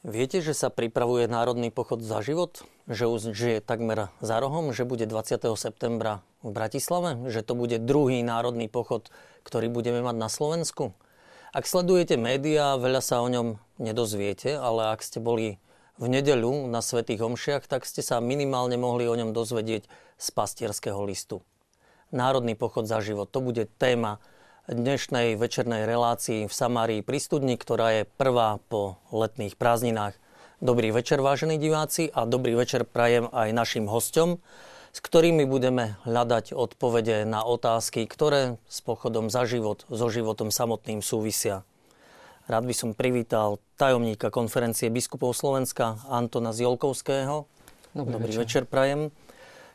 Viete, že sa pripravuje Národný pochod za život? Že už je takmer za rohom, že bude 20. septembra v Bratislave? Že to bude druhý národný pochod, ktorý budeme mať na Slovensku? Ak sledujete médiá, veľa sa o ňom nedozviete, ale ak ste boli v nedeľu na svätých omšiach, tak ste sa minimálne mohli o ňom dozvedieť z pastierského listu. Národný pochod za život, to bude téma dnešnej večernej relácii v Samárii pri Studni, ktorá je prvá po letných prázdninách. Dobrý večer, vážení diváci, a dobrý večer prajem aj našim hosťom, s ktorými budeme hľadať odpovede na otázky, ktoré s pochodom za život, so životom samotným súvisia. Rád by som privítal tajomníka Konferencie biskupov Slovenska Antona Ziolkovského. Dobrý večer prajem.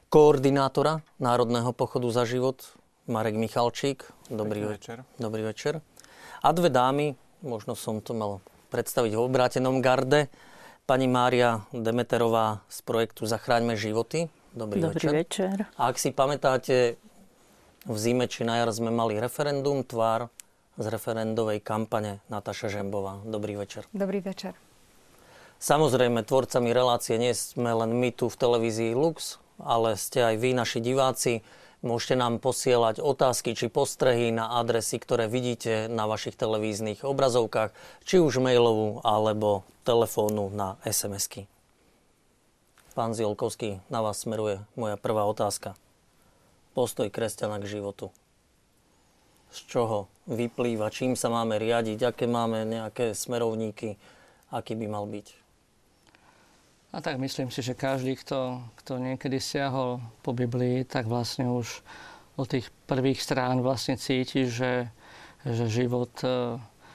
Koordinátora Národného pochodu za život Marek Michalčík. Dobrý večer. A dve dámy, možno som to mal predstaviť v obrátenom garde, pani Mária Demeterová z projektu Zachráňme životy. Dobrý večer. A ak si pamätáte, v zime či na jar sme mali referendum, tvár z referendovej kampane Natáša Žembová. Dobrý večer. Dobrý večer. Samozrejme, tvorcami relácie nie sme len my tu v televízii Lux, ale ste aj vy, naši diváci. Môžete nám posielať otázky či postrehy na adresy, ktoré vidíte na vašich televíznych obrazovkách, či už mailovú, alebo telefónu na SMS-ky. Pán Ziolkovský, na vás smeruje moja prvá otázka. Postoj kresťana k životu. Z čoho vyplýva, čím sa máme riadiť, aké máme nejaké smerovníky, aký by mal byť? A tak myslím si, že každý, kto niekedy siahol po Biblii, tak vlastne už od tých prvých strán vlastne cíti, že život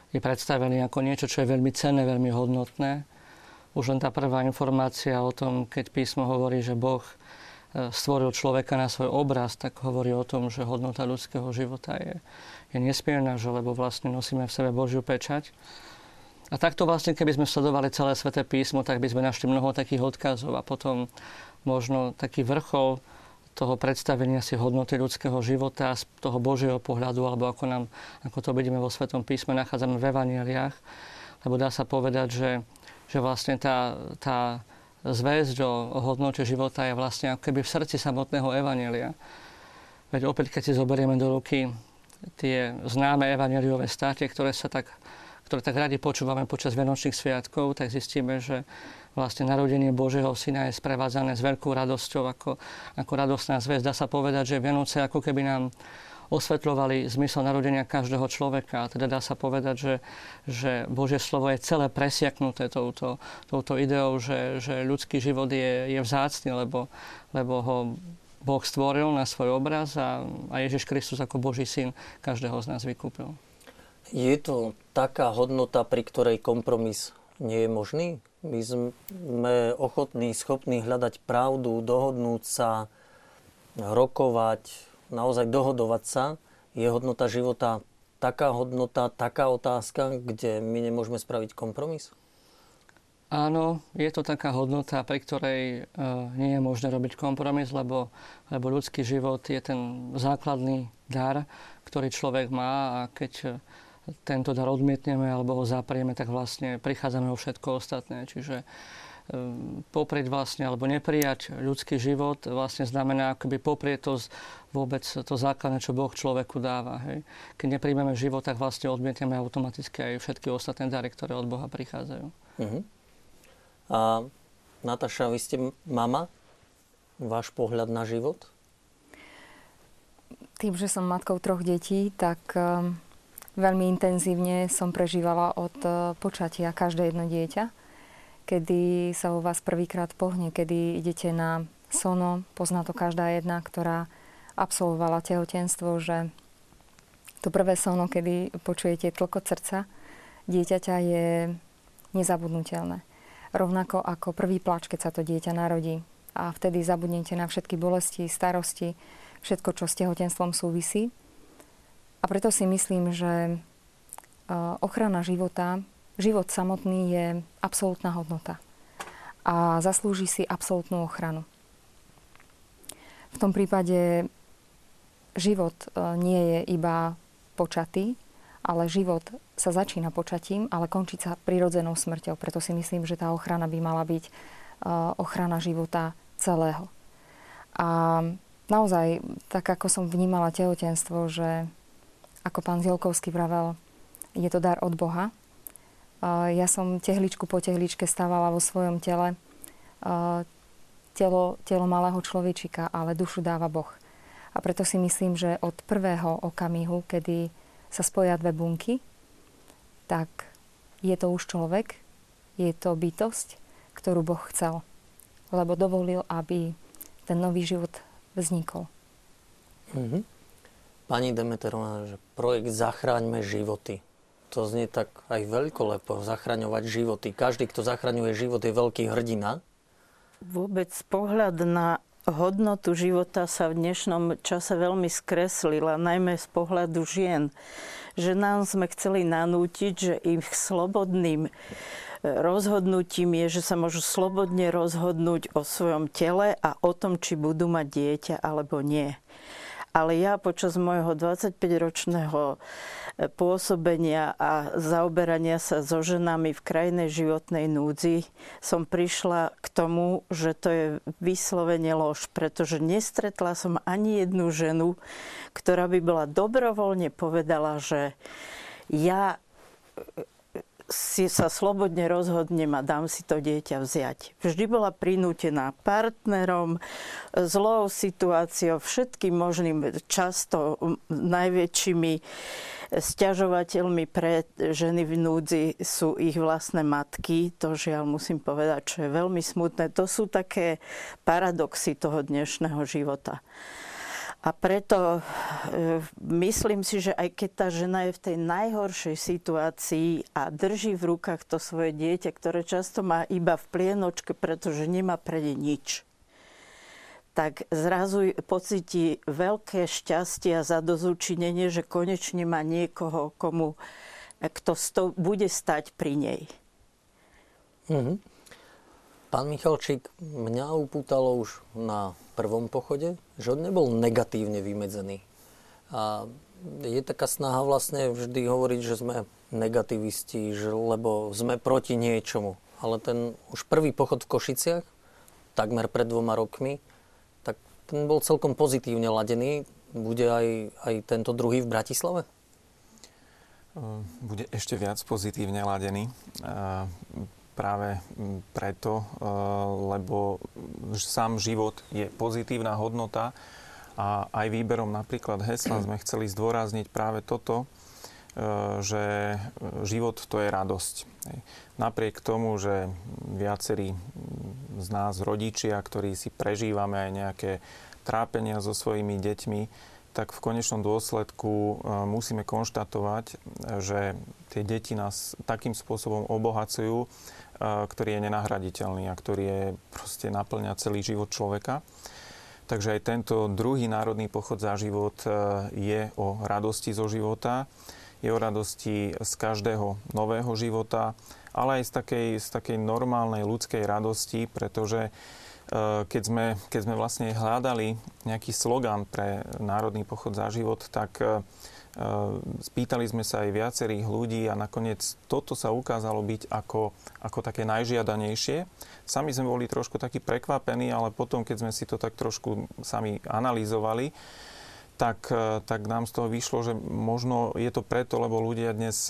je predstavený ako niečo, čo je veľmi cenné, veľmi hodnotné. Už len tá prvá informácia o tom, keď písmo hovorí, že Boh stvoril človeka na svoj obraz, tak hovorí o tom, že hodnota ľudského života je nesmierna, že lebo vlastne nosíme v sebe Božiu pečať. A takto vlastne, keby sme sledovali celé Sväté písmo, tak by sme našli mnoho takých odkazov. A potom možno taký vrchol toho predstavenia si hodnoty ľudského života z toho Božieho pohľadu, alebo ako to vidíme vo Svätom písme, nachádzame v evanjeliách. Lebo dá sa povedať, že vlastne tá zväzť o hodnote života je vlastne ako keby v srdci samotného evanjelia. Veď opäť, keď si zoberieme do ruky tie známe evanjeliové státie, ktoré tak radi počúvame počas Vianočných sviatkov, tak zistíme, že vlastne narodenie Božieho Syna je sprevádzané s veľkou radosťou, ako radostná zväzť. Dá sa povedať, že Vianoce ako keby nám osvetľovali zmysel narodenia každého človeka. A teda dá sa povedať, že Božie slovo je celé presiaknuté touto ideou, že ľudský život je vzácny, lebo ho Boh stvoril na svoj obraz a Ježiš Kristus ako Boží Syn každého z nás vykúpil. Je to taká hodnota, pri ktorej kompromis nie je možný? My sme ochotní, schopní hľadať pravdu, dohodnúť sa, rokovať, naozaj dohodovať sa. Je hodnota života taká hodnota, taká otázka, kde my nemôžeme spraviť kompromis? Áno, je to taká hodnota, pri ktorej nie je možné robiť kompromis, lebo ľudský život je ten základný dar, ktorý človek má, a keď tento dar odmietneme alebo ho zaprieme, tak vlastne prichádzame o všetko ostatné. Čiže poprieť vlastne, alebo neprijať ľudský život vlastne znamená akoby poprieť to vôbec to základné, čo Boh človeku dáva. Hej. Keď neprijmeme život, tak vlastne odmietneme automaticky aj všetky ostatné dary, ktoré od Boha prichádzajú. Uh-huh. A Natáša, vy ste mama? Váš pohľad na život? Tým, že som matkou troch detí, tak veľmi intenzívne som prežívala od počatia každé jedno dieťa, kedy sa u vás prvýkrát pohne, kedy idete na sono, pozná to každá jedna, ktorá absolvovala tehotenstvo, že to prvé sono, kedy počujete tlkot srdca dieťaťa, je nezabudnutelné. Rovnako ako prvý pláč, keď sa to dieťa narodí. A vtedy zabudnete na všetky bolesti, starosti, všetko, čo s tehotenstvom súvisí. A preto si myslím, že ochrana života, život samotný je absolútna hodnota a zaslúži si absolútnu ochranu. V tom prípade život nie je iba počatý, ale život sa začína počatím, ale končí sa prirodzenou smrťou. Preto si myslím, že tá ochrana by mala byť ochrana života celého. A naozaj, tak ako som vnímala tehotenstvo, že ako pán Ziolkovský vravel, je to dar od Boha. Ja som tehličku po tehličke stávala vo svojom tele. Telo malého človečika, ale dušu dáva Boh. A preto si myslím, že od prvého okamihu, kedy sa spoja dve bunky, tak je to už človek, je to bytosť, ktorú Boh chcel. Lebo dovolil, aby ten nový život vznikol. Mm-hmm. Pani Demeterová, že projekt Zachráňme životy. To znie tak aj veľkolepo, zachraňovať životy. Každý, kto zachraňuje život, je veľký hrdina. Vôbec pohľad na hodnotu života sa v dnešnom čase veľmi skreslila, najmä z pohľadu žien. Že nám sme chceli nanútiť, že ich slobodným rozhodnutím je, že sa môžu slobodne rozhodnúť o svojom tele a o tom, či budú mať dieťa alebo nie. Ale ja počas môjho 25-ročného pôsobenia a zaoberania sa so ženami v krajnej životnej núdzi som prišla k tomu, že to je vyslovene lož, pretože nestretla som ani jednu ženu, ktorá by bola dobrovoľne povedala, že ja si sa slobodne rozhodnem a dám si to dieťa vziať. Vždy bola prinútená partnerom, zlou situáciou, všetkým možným, často najväčšími sťažovateľmi pre ženy v núdzi sú ich vlastné matky. To žiaľ musím povedať, čo je veľmi smutné. To sú také paradoxy toho dnešného života. A preto myslím si, že aj keď tá žena je v tej najhoršej situácii a drží v rukách to svoje dieťa, ktoré často má iba v plienočke, pretože nemá pre ne nič, tak zrazu pocíti veľké šťastie a zadozučinenie, že konečne má niekoho, kto bude stať pri nej. Mm-hmm. Pán Michalčík, mňa upútalo už na prvom pochode, že on nebol negatívne vymedzený. A je taká snaha vlastne vždy hovoriť, že sme negativisti, že lebo sme proti niečomu. Ale ten už prvý pochod v Košiciach, takmer pred 2 rokmi, tak ten bol celkom pozitívne ladený. Bude aj tento druhý v Bratislave? Bude ešte viac pozitívne ladený. Práve preto, lebo sám život je pozitívna hodnota a aj výberom napríklad hesla sme chceli zdôrazniť práve toto, že život to je radosť. Napriek tomu, že viacerí z nás rodičia, ktorí si prežívame aj nejaké trápenia so svojimi deťmi, tak v konečnom dôsledku musíme konštatovať, že tie deti nás takým spôsobom obohacujú, ktorý je nenahraditeľný a ktorý je proste naplňa celý život človeka. Takže aj tento druhý Národný pochod za život je o radosti zo života, je o radosti z každého nového života, ale aj z takej normálnej ľudskej radosti, pretože keď sme vlastne hľadali nejaký slogan pre Národný pochod za život, tak spýtali sme sa aj viacerých ľudí a nakoniec toto sa ukázalo byť ako také najžiadanejšie. Sami sme boli trošku takí prekvapení, ale potom, keď sme si to tak trošku sami analyzovali, tak nám z toho vyšlo, že možno je to preto, lebo ľudia dnes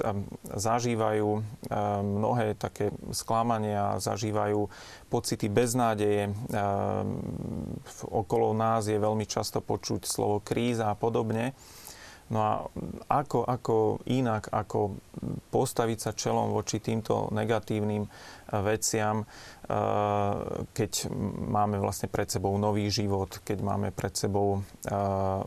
zažívajú mnohé také sklamania, zažívajú pocity beznádeje. Okolo nás je veľmi často počuť slovo kríza a podobne. No a ako inak, ako postaviť sa čelom voči týmto negatívnym veciam, keď máme vlastne pred sebou nový život, keď máme pred sebou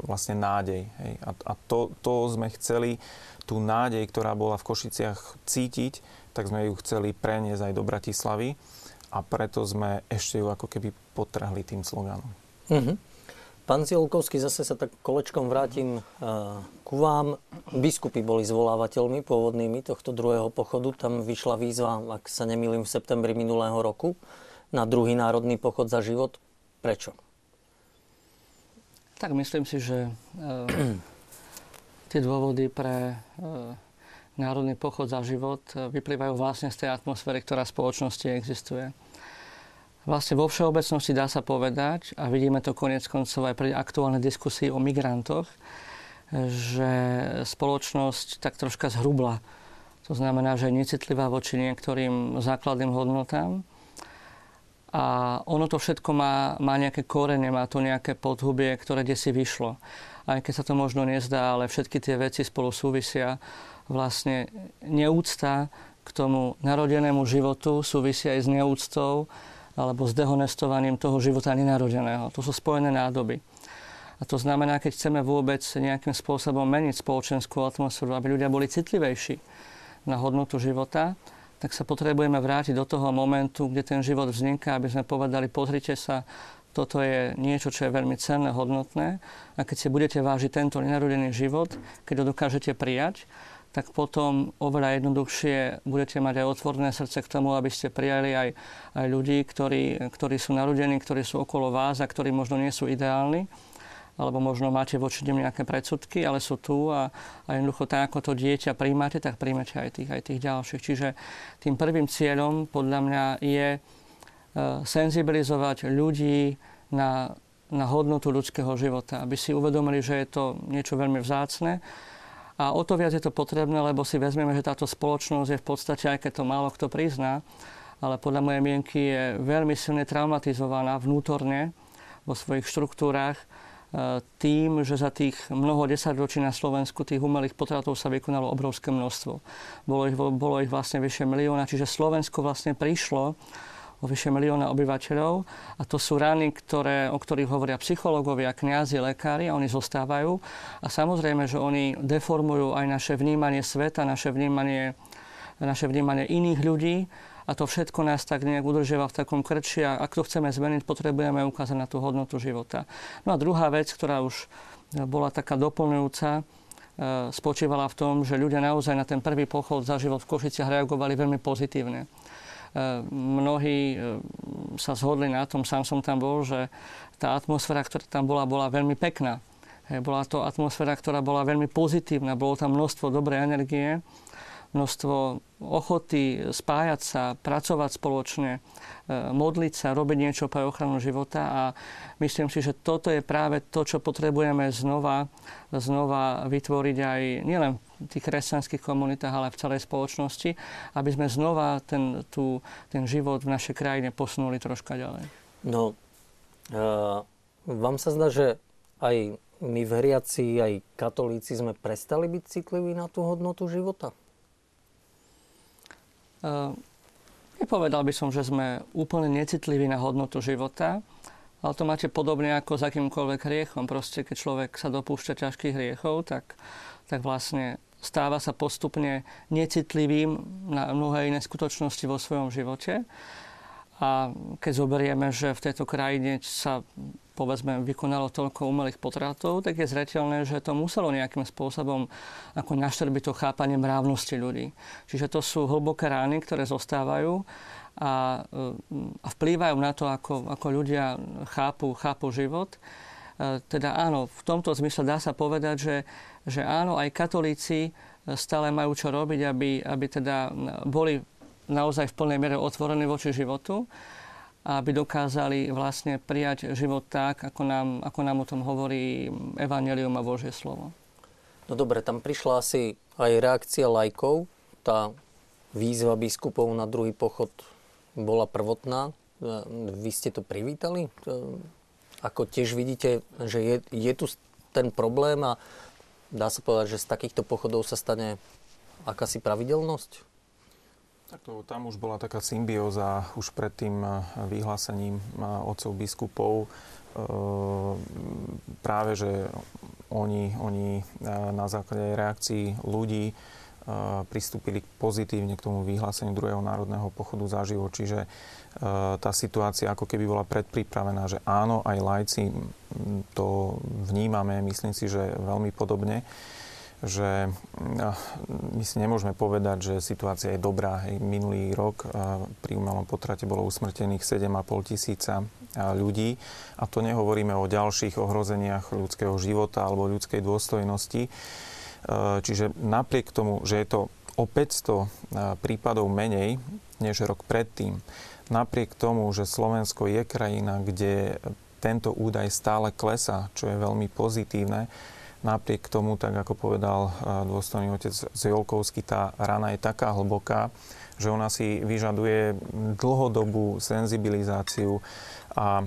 vlastne nádej. Hej. A to sme chceli, tú nádej, ktorá bola v Košiciach cítiť, tak sme ju chceli preniesť aj do Bratislavy a preto sme ešte ju ako keby potrhli tým sloganom. Mhm. Pán Ziolkovský, zase sa tak kolečkom vrátim ku vám. Biskupy boli zvolávateľmi pôvodnými tohto druhého pochodu. Tam vyšla výzva, ak sa nemýlim, v septembri minulého roku na druhý Národný pochod za život. Prečo? Tak myslím si, že tie dôvody pre Národný pochod za život vyplývajú vlastne z tej atmosféry, ktorá v spoločnosti existuje. Vlastne vo všeobecnosti dá sa povedať, a vidíme to koniec koncov aj pri aktuálnej diskusii o migrantoch, že spoločnosť tak troška zhrubla. To znamená, že je necitlivá voči niektorým základným hodnotám. A ono to všetko má nejaké korene, má to nejaké podhubie, ktoré kde si vyšlo. Aj keď sa to možno nezdá, ale všetky tie veci spolu súvisia. Vlastne neúcta k tomu narodenému životu súvisia aj s neúctou alebo s dehonestovaním toho života nenarodeného. To sú spojené nádoby. A to znamená, keď chceme vôbec nejakým spôsobom meniť spoločenskú atmosféru, aby ľudia boli citlivejší na hodnotu života, tak sa potrebujeme vrátiť do toho momentu, kde ten život vzniká, aby sme povedali, pozrite sa, toto je niečo, čo je veľmi cenné, hodnotné. A keď si budete vážiť tento nenarodený život, keď ho dokážete prijať, tak potom oveľa jednoduchšie budete mať aj otvorené srdce k tomu, aby ste prijali aj ľudí, ktorí sú narodení, ktorí sú okolo vás a ktorí možno nie sú ideálni, alebo možno máte voči nim nejaké predsudky, ale sú tu a jednoducho tak, ako to dieťa príjmate, tak príjmete aj tých ďalších. Čiže tým prvým cieľom podľa mňa je senzibilizovať ľudí na hodnotu ľudského života, aby si uvedomili, že je to niečo veľmi vzácne. A o to viac je to potrebné, lebo si vezmeme, že táto spoločnosť je v podstate, aj keď to málo kto prizná, ale podľa mojej mienky je veľmi silne traumatizovaná vnútorne vo svojich štruktúrach tým, že za tých mnoho desaťročí na Slovensku tých umelých potratov sa vykonalo obrovské množstvo. Bolo ich vlastne vyše milióna, čiže Slovensko vlastne prišlo o vyše milióna obyvateľov a to sú rany, o ktorých hovoria psychológovia, kňazi, lekári a oni zostávajú. A samozrejme, že oni deformujú aj naše vnímanie sveta, naše vnímanie iných ľudí a to všetko nás tak nejak udržiava v takom krči a ak to chceme zmeniť, potrebujeme ukázať na tú hodnotu života. No a druhá vec, ktorá už bola taká doplňujúca, spočívala v tom, že ľudia naozaj na ten prvý pochod za život v Košiciach reagovali veľmi pozitívne. Mnohí sa zhodli na tom, sám som tam bol, že tá atmosféra, ktorá tam bola veľmi pekná. Bola to atmosféra, ktorá bola veľmi pozitívna. Bolo tam množstvo dobrej energie, množstvo ochoty spájať sa, pracovať spoločne, modliť sa, robiť niečo pre ochranu života a myslím si, že toto je práve to, čo potrebujeme znova vytvoriť aj nielen v tých kresťanských komunitách, ale v celej spoločnosti, aby sme znova ten život v našej krajine posunuli troška ďalej. No, vám sa zdá, že aj my veriaci, aj katolíci sme prestali byť citliví na tú hodnotu života? Nepovedal by som, že sme úplne necitliví na hodnotu života, ale to máte podobne ako s akýmkoľvek hriechom. Proste, keď človek sa dopúšťa ťažkých hriechov, tak vlastne stáva sa postupne necitlivým na mnohé iné skutočnosti vo svojom živote. A keď zoberieme, že v tejto krajine sa, povedzme, vykonalo toľko umelých potratov, tak je zreteľné, že to muselo nejakým spôsobom ako naštrbiť to chápanie mravnosti ľudí. Čiže to sú hlboké rány, ktoré zostávajú a vplývajú na to, ako ľudia chápu život. Teda áno, v tomto zmysle dá sa povedať, že áno, aj katolíci stále majú čo robiť, aby teda boli naozaj v plnej miere otvorení voči životu, aby dokázali vlastne prijať život tak, ako nám o tom hovorí Evangelium a Božie slovo. No dobre, tam prišla asi aj reakcia laikov. Tá výzva biskupov na druhý pochod bola prvotná. Vy ste to privítali? Ako tiež vidíte, že je tu ten problém a dá sa povedať, že z takýchto pochodov sa stane akási pravidelnosť? Tam už bola taká symbióza už pred tým vyhlásením otcov biskupov. Práve, že oni na základe reakcií ľudí pristúpili pozitívne k tomu vyhláseniu druhého národného pochodu za život. Čiže tá situácia ako keby bola predpripravená, že áno, aj laici to vnímame, myslím si, že veľmi podobne. Že my si nemôžeme povedať, že situácia je dobrá. Minulý rok pri umelom potrate bolo usmrtených 7,5 tisíca ľudí. A to nehovoríme o ďalších ohrozeniach ľudského života alebo ľudskej dôstojnosti. Čiže napriek tomu, že je to o 500 prípadov menej než rok predtým. Napriek tomu, že Slovensko je krajina, kde tento údaj stále klesá, čo je veľmi pozitívne, napriek tomu, tak ako povedal dôstojný otec Ziolkovský, tá rana je taká hlboká, že ona si vyžaduje dlhodobú senzibilizáciu a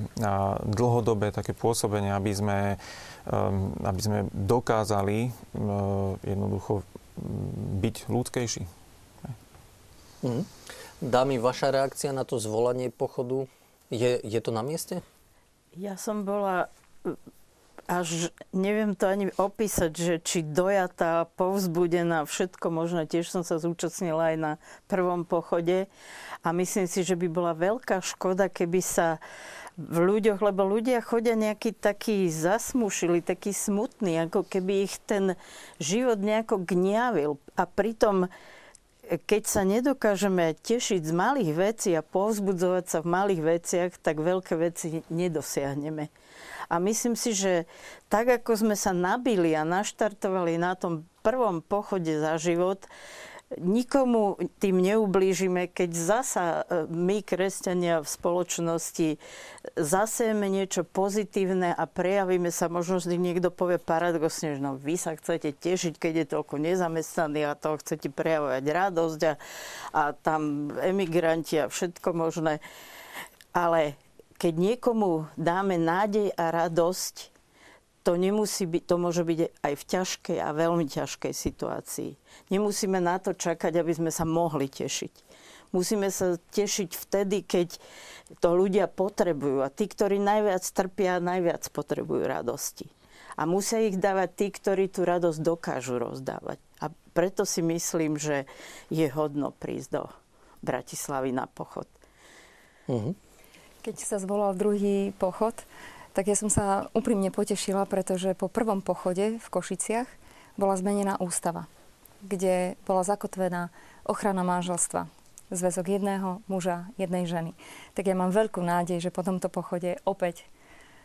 dlhodobé také pôsobenie, aby sme dokázali jednoducho byť ľudskejší. Dámy, vaša reakcia na to zvolanie pochodu, je to na mieste? Ja som bola... Až neviem to ani opísať, že či dojatá, povzbudená, všetko možno. Tiež som sa zúčastnila aj na prvom pochode. A myslím si, že by bola veľká škoda, keby sa v ľuďoch, lebo ľudia chodia nejaký taký zasmušili, taký smutný, ako keby ich ten život nejako gňavil. A pritom, keď sa nedokážeme tešiť z malých vecí a povzbudzovať sa v malých veciach, tak veľké veci nedosiahneme. A myslím si, že tak, ako sme sa nabili a naštartovali na tom prvom pochode za život, nikomu tým neublížime, keď zasa my, kresťania v spoločnosti, zasejeme niečo pozitívne a prejavíme sa. Možno vždy niekto povie paradoxne, že no, vy sa chcete tešiť, keď je toľko nezamestnaných a toho chcete prejavovať radosť a tam emigranti a všetko možné. Ale keď niekomu dáme nádej a radosť, to môže byť aj v ťažkej a veľmi ťažkej situácii. Nemusíme na to čakať, aby sme sa mohli tešiť. Musíme sa tešiť vtedy, keď to ľudia potrebujú. A tí, ktorí najviac trpia, najviac potrebujú radosti. A musia ich dávať tí, ktorí tú radosť dokážu rozdávať. A preto si myslím, že je hodno prísť do Bratislavy na pochod. Mhm. Keď sa zvolal druhý pochod, tak ja som sa úprimne potešila, pretože po prvom pochode v Košiciach bola zmenená ústava, kde bola zakotvená ochrana manželstva. Zväzok jedného muža, jednej ženy. Tak ja mám veľkú nádej, že po tomto pochode opäť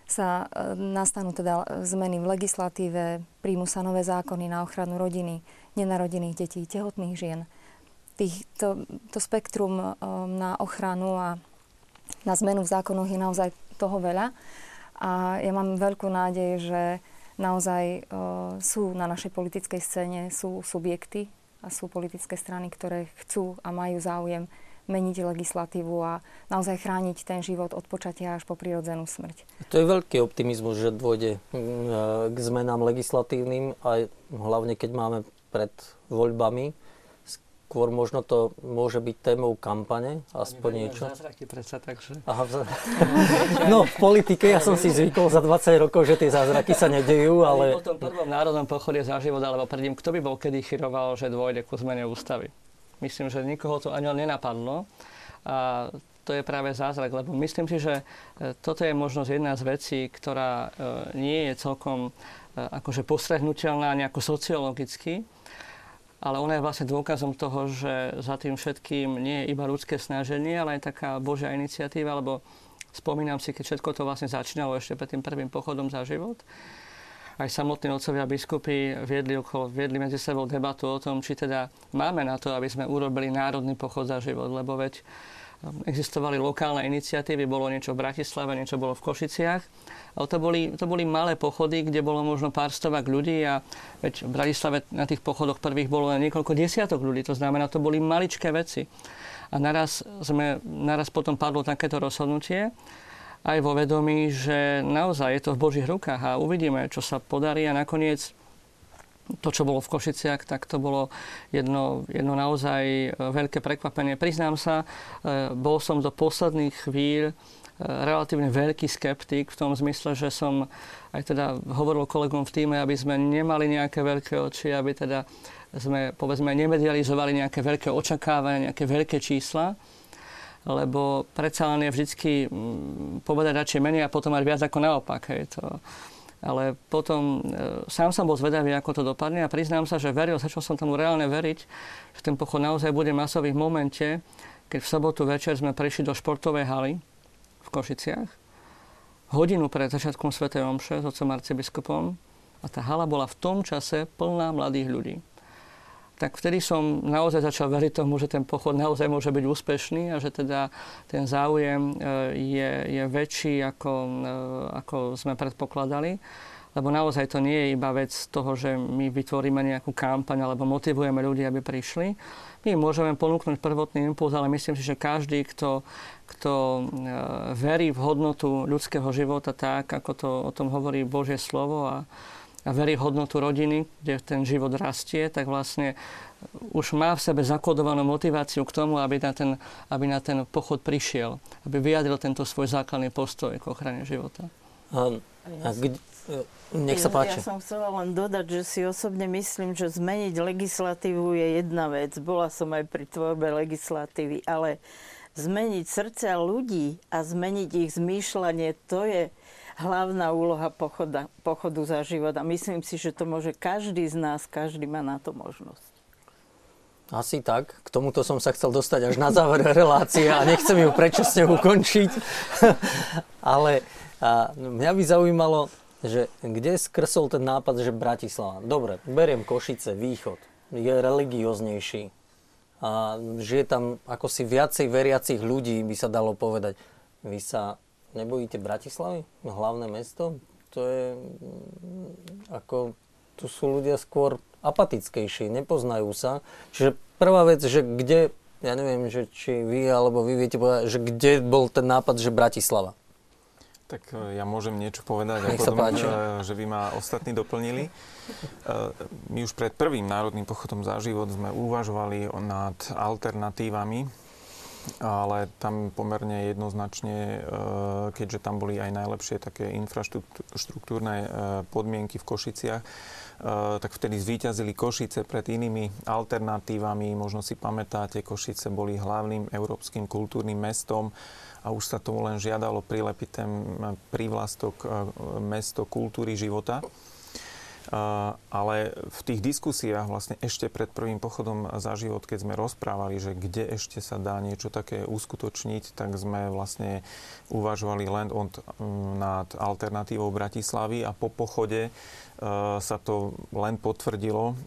sa nastanú teda zmeny v legislatíve, príjmu sa nové zákony na ochranu rodiny, nenarodených detí, tehotných žien. To spektrum na ochranu a na zmenu v zákonoch je naozaj toho veľa. A ja mám veľkú nádej, že naozaj sú na našej politickej scéne sú subjekty a sú politické strany, ktoré chcú a majú záujem meniť legislatívu a naozaj chrániť ten život od počatia až po prirodzenú smrť. To je veľký optimizmus, že dôjde k zmenám legislatívnym a hlavne keď máme pred voľbami. Skôr možno to môže byť témou kampane, aspoň niečo. Zázraky predsa, takže... No, v politike ja som si zvykol za 20 rokov, že tie zázraky sa nedejú, ale... Po tom prvom národnom pochode za život, alebo predtým, kto by bol kedy chyroval, že dôjde ku zmene ústavy? Myslím, že nikoho to ani nenapadlo. A to je práve zázrak, lebo myslím si, že toto je možnosť jedna z vecí, ktorá nie je celkom akože postrehnuteľná nejako sociologicky, ale ona je vlastne dôkazom toho, že za tým všetkým nie je iba ľudské snaženie, ale aj taká Božia iniciatíva, lebo spomínam si, keď všetko to vlastne začínalo ešte pred tým prvým pochodom za život. Aj samotní otcovia biskupy viedli medzi sebou debatu o tom, či teda máme na to, aby sme urobili národný pochod za život, lebo veď existovali lokálne iniciatívy, bolo niečo v Bratislave, niečo bolo v Košiciach. Ale to boli malé pochody, kde bolo možno pár stovák ľudí a veď v Bratislave na tých pochodoch prvých bolo niekoľko desiatok ľudí. To znamená, to boli maličké veci. A naraz potom padlo takéto rozhodnutie aj vo vedomí, že naozaj je to v Božích rukách a uvidíme, čo sa podarí a nakoniec to, čo bolo v Košiciach, tak to bolo jedno naozaj veľké prekvapenie. Priznám sa, bol som do posledných chvíľ relatívne veľký skeptik v tom zmysle, že som aj teda hovoril kolegom v týme, aby sme nemali nejaké veľké oči, aby teda sme, povedzme, nemedializovali nejaké veľké očakávania, nejaké veľké čísla, lebo predsa len je vždycky povedať radšej menej a potom aj viac ako naopak. Hej, to. Ale potom sám som bol zvedavý, ako to dopadne a priznám sa, že začal som tomu reálne veriť, že ten pochod naozaj bude masový v momente, keď v sobotu večer sme prišli do športovej haly v Košiciach, hodinu pred začiatkom svätej omše s otcom arcibiskupom a tá hala bola v tom čase plná mladých ľudí. tak vtedy som naozaj začal veriť tomu, že ten pochod naozaj môže byť úspešný a že teda ten záujem je väčší, ako sme predpokladali. Lebo naozaj to nie je iba vec toho, že my vytvoríme nejakú kampaň alebo motivujeme ľudí, aby prišli. My môžeme ponúknuť prvotný impuls, ale myslím si, že každý, kto verí v hodnotu ľudského života tak, ako to o tom hovorí Božie slovo a verí v hodnotu rodiny, kde ten život rastie, tak vlastne už má v sebe zakodovanú motiváciu k tomu, aby na ten pochod prišiel, aby vyjadril tento svoj základný postoj k ochrane života. Nech sa páči. Ja som chcela len dodať, že si osobne myslím, že zmeniť legislatívu je jedna vec. Bola som aj pri tvorbe legislatívy, ale zmeniť srdcia ľudí a zmeniť ich zmýšľanie, to je hlavná úloha pochodu za život. A myslím si, že to môže každý z nás, každý má na to možnosť. Asi tak. K tomuto som sa chcel dostať až na záver relácie a nechcem ju predčasne ukončiť. Ale mňa by zaujímalo, že kde skrsol ten nápad, že Bratislava? Dobre, beriem Košice, východ, je religióznejší. A že je tam akosi viacej veriacich ľudí, by sa dalo povedať. Vy sa nebojíte Bratislavy? Hlavné mesto? To je ako... Tu sú ľudia skôr apatickejší, nepoznajú sa. Čiže prvá vec, že kde, ja neviem, že či vy alebo vy viete povedať, že kde bol ten nápad, že Bratislava? Tak ja môžem niečo povedať, ako že by ma ostatní doplnili. My už pred prvým Národným pochodom za život sme uvažovali nad alternatívami, ale tam pomerne jednoznačne, keďže tam boli aj najlepšie také infraštruktúrne podmienky v Košiciach, tak vtedy zvíťazili Košice pred inými alternatívami. Možno si pamätáte, Košice boli hlavným európskym kultúrnym mestom a už sa tomu len žiadalo prilepiť ten prívlastok mesto kultúry života. Ale v tých diskusiách vlastne ešte pred prvým pochodom za život, keď sme rozprávali, že kde ešte sa dá niečo také uskutočniť, tak sme vlastne uvažovali len nad alternatívou Bratislavy a po pochode sa to len potvrdilo,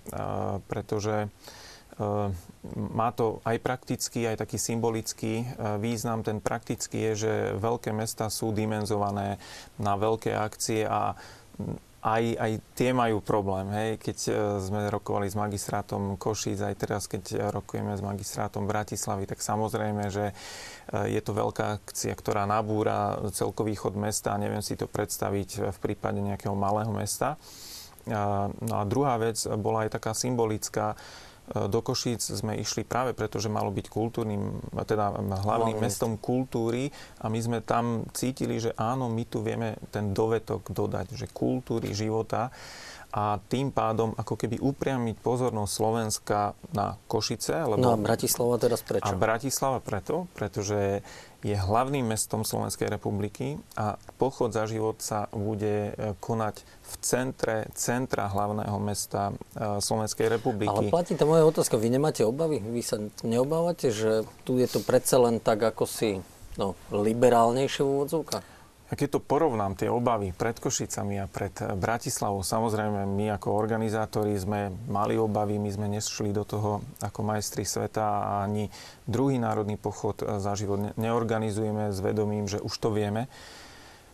pretože má to aj praktický, aj taký symbolický význam. Ten praktický je, že veľké mestá sú dimenzované na veľké akcie a aj tie majú problém. Hej? Keď sme rokovali s magistrátom Košíc, aj teraz, keď rokujeme s magistrátom Bratislavy, tak samozrejme, že je to veľká akcia, ktorá nabúra celkový chod mesta. Neviem si to predstaviť v prípade nejakého malého mesta. No a druhá vec bola aj taká symbolická. Do Košíc sme išli práve preto, že malo byť kultúrnym, teda hlavným mestom kultúry a my sme tam cítili, že áno, my tu vieme ten dovetok dodať, že kultúry života a tým pádom ako keby upriamiť pozornosť Slovenska na Košice. No a Bratislava teraz prečo? A Bratislava preto, pretože je hlavným mestom Slovenskej republiky a pochod za život sa bude konať v centra hlavného mesta Slovenskej republiky. Ale platí tá moja otázka, vy nemáte obavy? Vy sa neobávate, že tu je to predsa len tak, ako si liberálnejšie v úvodzovkách? A keď to porovnám, tie obavy pred Košicami a pred Bratislavou, samozrejme my ako organizátori sme mali obavy, my sme nešli do toho ako majstri sveta a ani druhý Národný pochod za život neorganizujeme s vedomím, že už to vieme,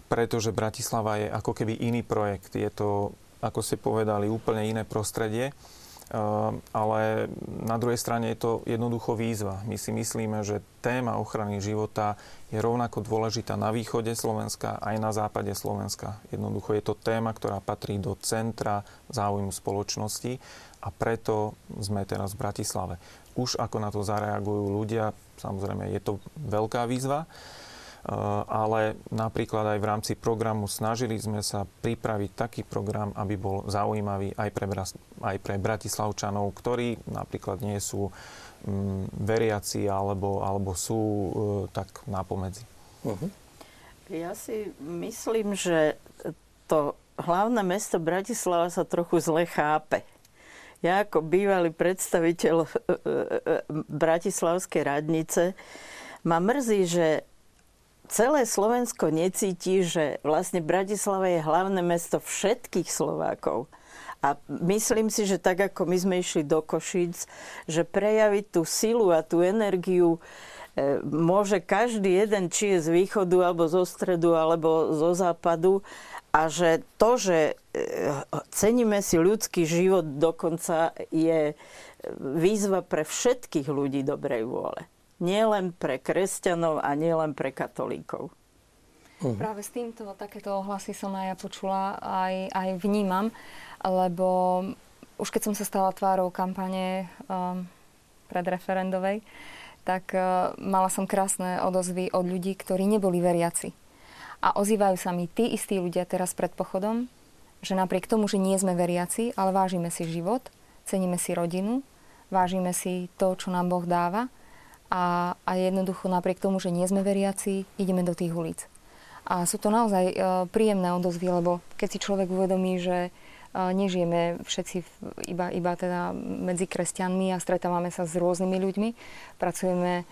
pretože Bratislava je ako keby iný projekt. Je to, ako ste povedali, úplne iné prostredie. Ale na druhej strane je to jednoducho výzva. My si myslíme, že téma ochrany života je rovnako dôležitá na východe Slovenska aj na západe Slovenska. Jednoducho je to téma, ktorá patrí do centra záujmu spoločnosti a preto sme teraz v Bratislave. Už ako na to zareagujú ľudia, samozrejme je to veľká výzva, ale napríklad aj v rámci programu snažili sme sa pripraviť taký program, aby bol zaujímavý aj pre Bratislavčanov, ktorí napríklad nie sú veriaci alebo sú tak napomedzi. Ja si myslím, že to hlavné mesto Bratislava sa trochu zle chápe. Ja ako bývalý predstaviteľ Bratislavskej radnice ma mrzí, že celé Slovensko necíti, že vlastne Bratislava je hlavné mesto všetkých Slovákov. A myslím si, že tak ako my sme išli do Košíc, že prejaviť tú silu a tú energiu môže každý jeden, či je z východu, alebo zo stredu, alebo zo západu. A že to, že ceníme si ľudský život, dokonca je výzva pre všetkých ľudí dobrej vôle. Nielen pre kresťanov a nielen pre katolíkov. Práve s týmto takéto ohlasy som aj ja počula, aj vnímam, lebo už keď som sa stala tvárou kampane predreferendovej, tak mala som krásne odozvy od ľudí, ktorí neboli veriaci. A ozývajú sa mi tí istí ľudia teraz pred pochodom, že napriek tomu, že nie sme veriaci, ale vážime si život, ceníme si rodinu, vážime si to, čo nám Boh dáva a jednoducho napriek tomu, že nie sme veriaci, ideme do tých ulic. A sú to naozaj príjemné odozvy, lebo keď si človek uvedomí, že nežijeme všetci iba teda medzi kresťanmi a stretávame sa s rôznymi ľuďmi, pracujeme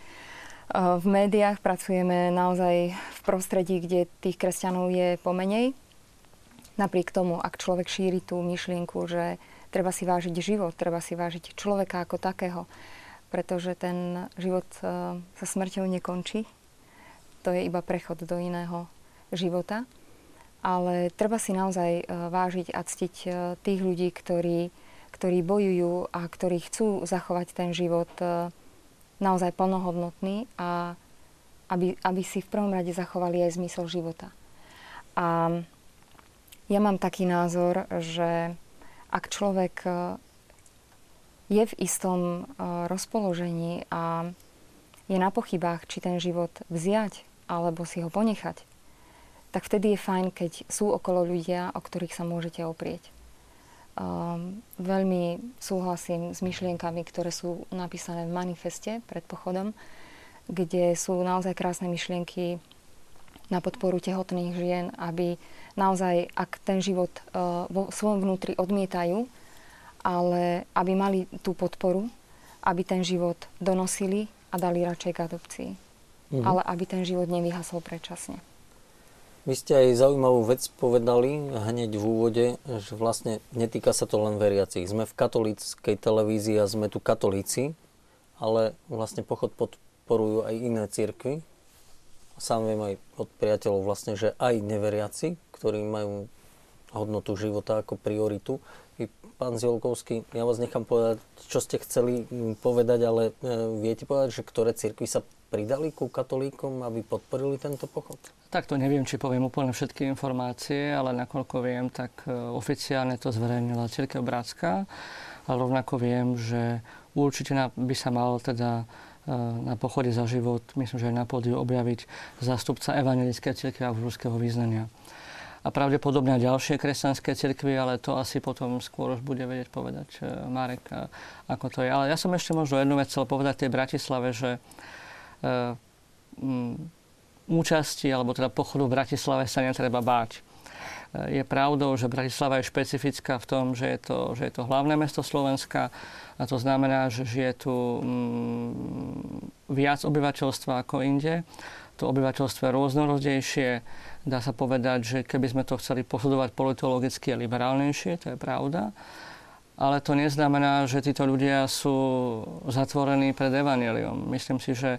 v médiách, pracujeme naozaj v prostredí, kde tých kresťanov je pomenej. Napriek tomu, ak človek šíri tú myšlienku, že treba si vážiť život, treba si vážiť človeka ako takého, pretože ten život sa smrťou nekončí. To je iba prechod do iného života. Ale treba si naozaj vážiť a ctiť tých ľudí, ktorí bojujú a ktorí chcú zachovať ten život naozaj plnohodnotný a aby si v prvom rade zachovali aj zmysel života. A ja mám taký názor, že ak človek je v istom rozpoložení a je na pochybách, či ten život vziať alebo si ho ponechať, tak vtedy je fajn, keď sú okolo ľudia, o ktorých sa môžete oprieť. Veľmi súhlasím s myšlienkami, ktoré sú napísané v manifeste pred pochodom, kde sú naozaj krásne myšlienky na podporu tehotných žien, aby naozaj, ak ten život vo svojom vnútri odmietajú, ale aby mali tú podporu, aby ten život donosili a dali radšej k adopcii. Ale aby ten život nevyhasol predčasne. Vy ste aj zaujímavú vec povedali hneď v úvode, že vlastne netýka sa to len veriacich. Sme v katolíckej televízii a sme tu katolíci, ale vlastne pochod podporujú aj iné cirkvi. Sám viem aj od priateľov vlastne, že aj neveriaci, ktorí majú hodnotu života ako prioritu. Vy, pán Ziolkovský, ja vás nechám povedať, čo ste chceli povedať, ale viete povedať, že ktoré cirkvi sa pridali ku katolíkom, aby podporili tento pochod? Tak to neviem, či poviem úplne všetky informácie, ale nakoľko viem, tak oficiálne to zverejnila cirkev Brátska, ale rovnako viem, že určite by sa mal teda na pochode za život, myslím, že aj na pódiu objaviť zástupca evanjelickej cirkvi a augsburského vyznania. A pravdepodobne ďalšie kresťanské cirkvi, ale to asi potom skôr už bude vedieť povedať Marek, ako to je. Ale ja som ešte možno jednu vec chcel povedať tej Bratislave, že účasti alebo teda pochodu v Bratislave sa netreba báť. Je pravdou, že Bratislava je špecifická v tom, že je to hlavné mesto Slovenska a to znamená, že žije tu viac obyvateľstva ako inde. To obyvateľstvo je rôznorodnejšie. Dá sa povedať, že keby sme to chceli posudovať politologicky a liberálnejšie, to je pravda. Ale to neznamená, že títo ľudia sú zatvorení pred evanjeliom. Myslím si, že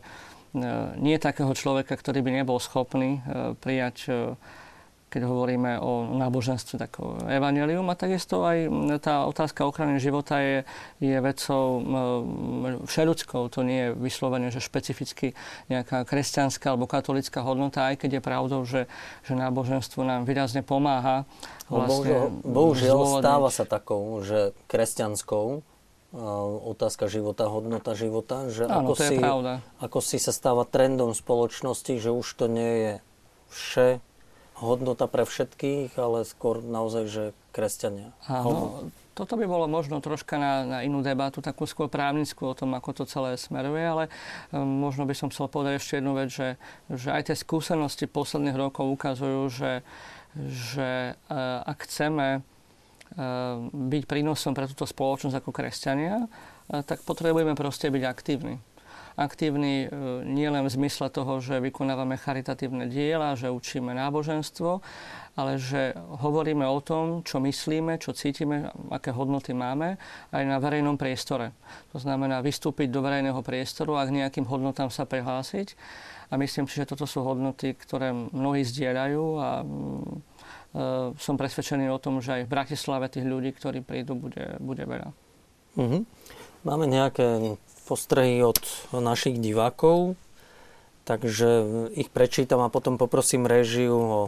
nie takého človeka, ktorý by nebol schopný prijať, keď hovoríme o náboženstve, tak o evanjelium. A takisto aj tá otázka ochrany života je vecou všeľudskou. To nie je vyslovene, že špecificky nejaká kresťanská alebo katolická hodnota, aj keď je pravdou, že náboženstvo nám výrazne pomáha. Vlastne bohužiaľ stáva sa takou, že kresťanskou otázka života, hodnota života, že áno, ako si sa stáva trendom spoločnosti, že už to nie je hodnota pre všetkých, ale skôr naozaj, že kresťania. Áno, toto by bolo možno troška na inú debatu, takú skôr právnickú o tom, ako to celé smeruje, ale možno by som chcel povedať ešte jednu vec, že aj tie skúsenosti posledných rokov ukazujú, že ak chceme byť prínosom pre túto spoločnosť ako kresťania, tak potrebujeme proste byť aktívni. A aktívni nielen v zmysle toho, že vykonávame charitatívne diela, že učíme náboženstvo, ale že hovoríme o tom, čo myslíme, čo cítime, aké hodnoty máme aj na verejnom priestore. To znamená vystúpiť do verejného priestoru a k nejakým hodnotám sa prihlásiť. A myslím si, že toto sú hodnoty, ktoré mnohí zdieľajú a som presvedčený o tom, že aj v Bratislave tých ľudí, ktorí prídu, bude veľa. Mm-hmm. Máme nejaké postrehy od našich divákov, takže ich prečítam a potom poprosím réžiu o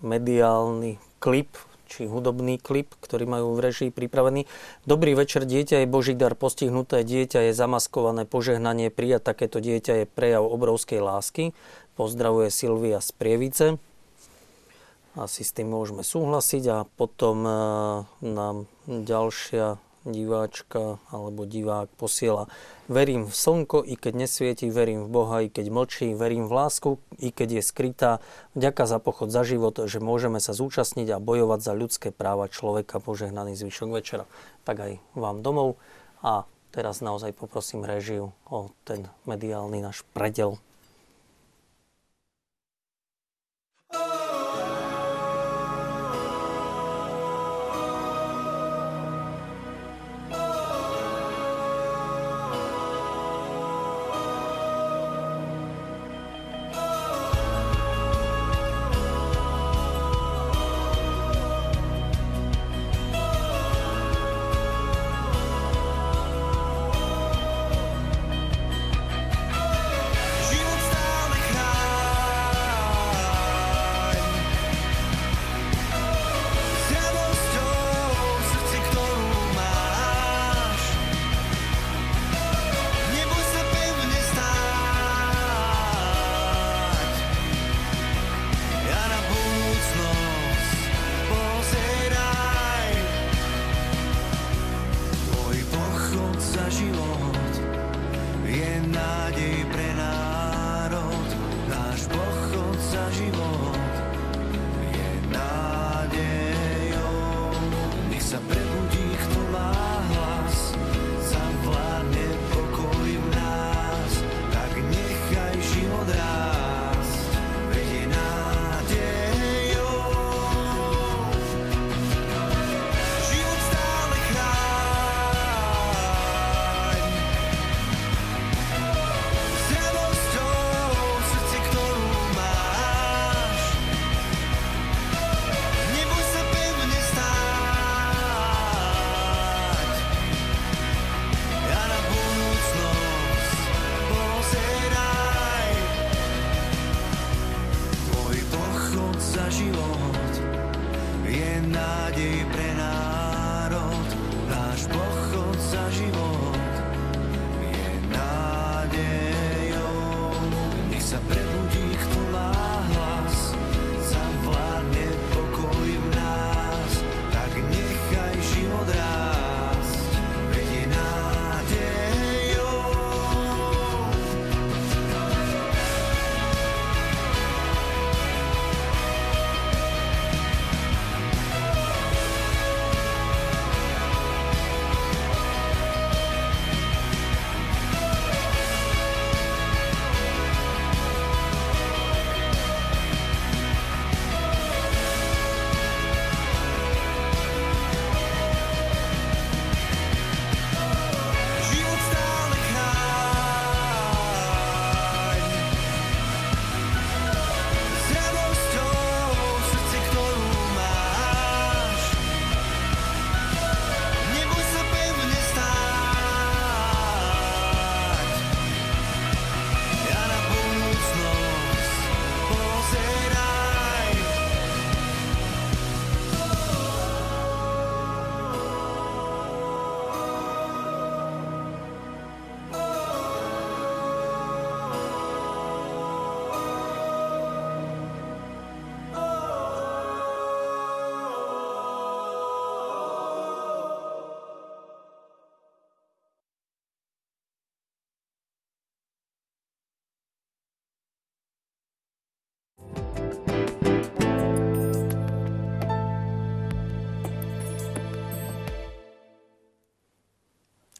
mediálny klip, či hudobný klip, ktorý majú v režii pripravený. Dobrý večer, dieťa je Boží dar, postihnuté dieťa je zamaskované požehnanie, prijať takéto dieťa je prejav obrovskej lásky. Pozdravuje Silvia z Prievice. Asi s tým môžeme súhlasiť. A potom nám ďalšia diváčka alebo divák posiela: verím v slnko, i keď nesvieti, verím v Boha, i keď mlčí, verím v lásku, i keď je skrytá. Vďaka za pochod za život, že môžeme sa zúčastniť a bojovať za ľudské práva človeka. Požehnaný zvyšok večera. Tak aj vám domov. A teraz naozaj poprosím réžiu o ten mediálny náš predel.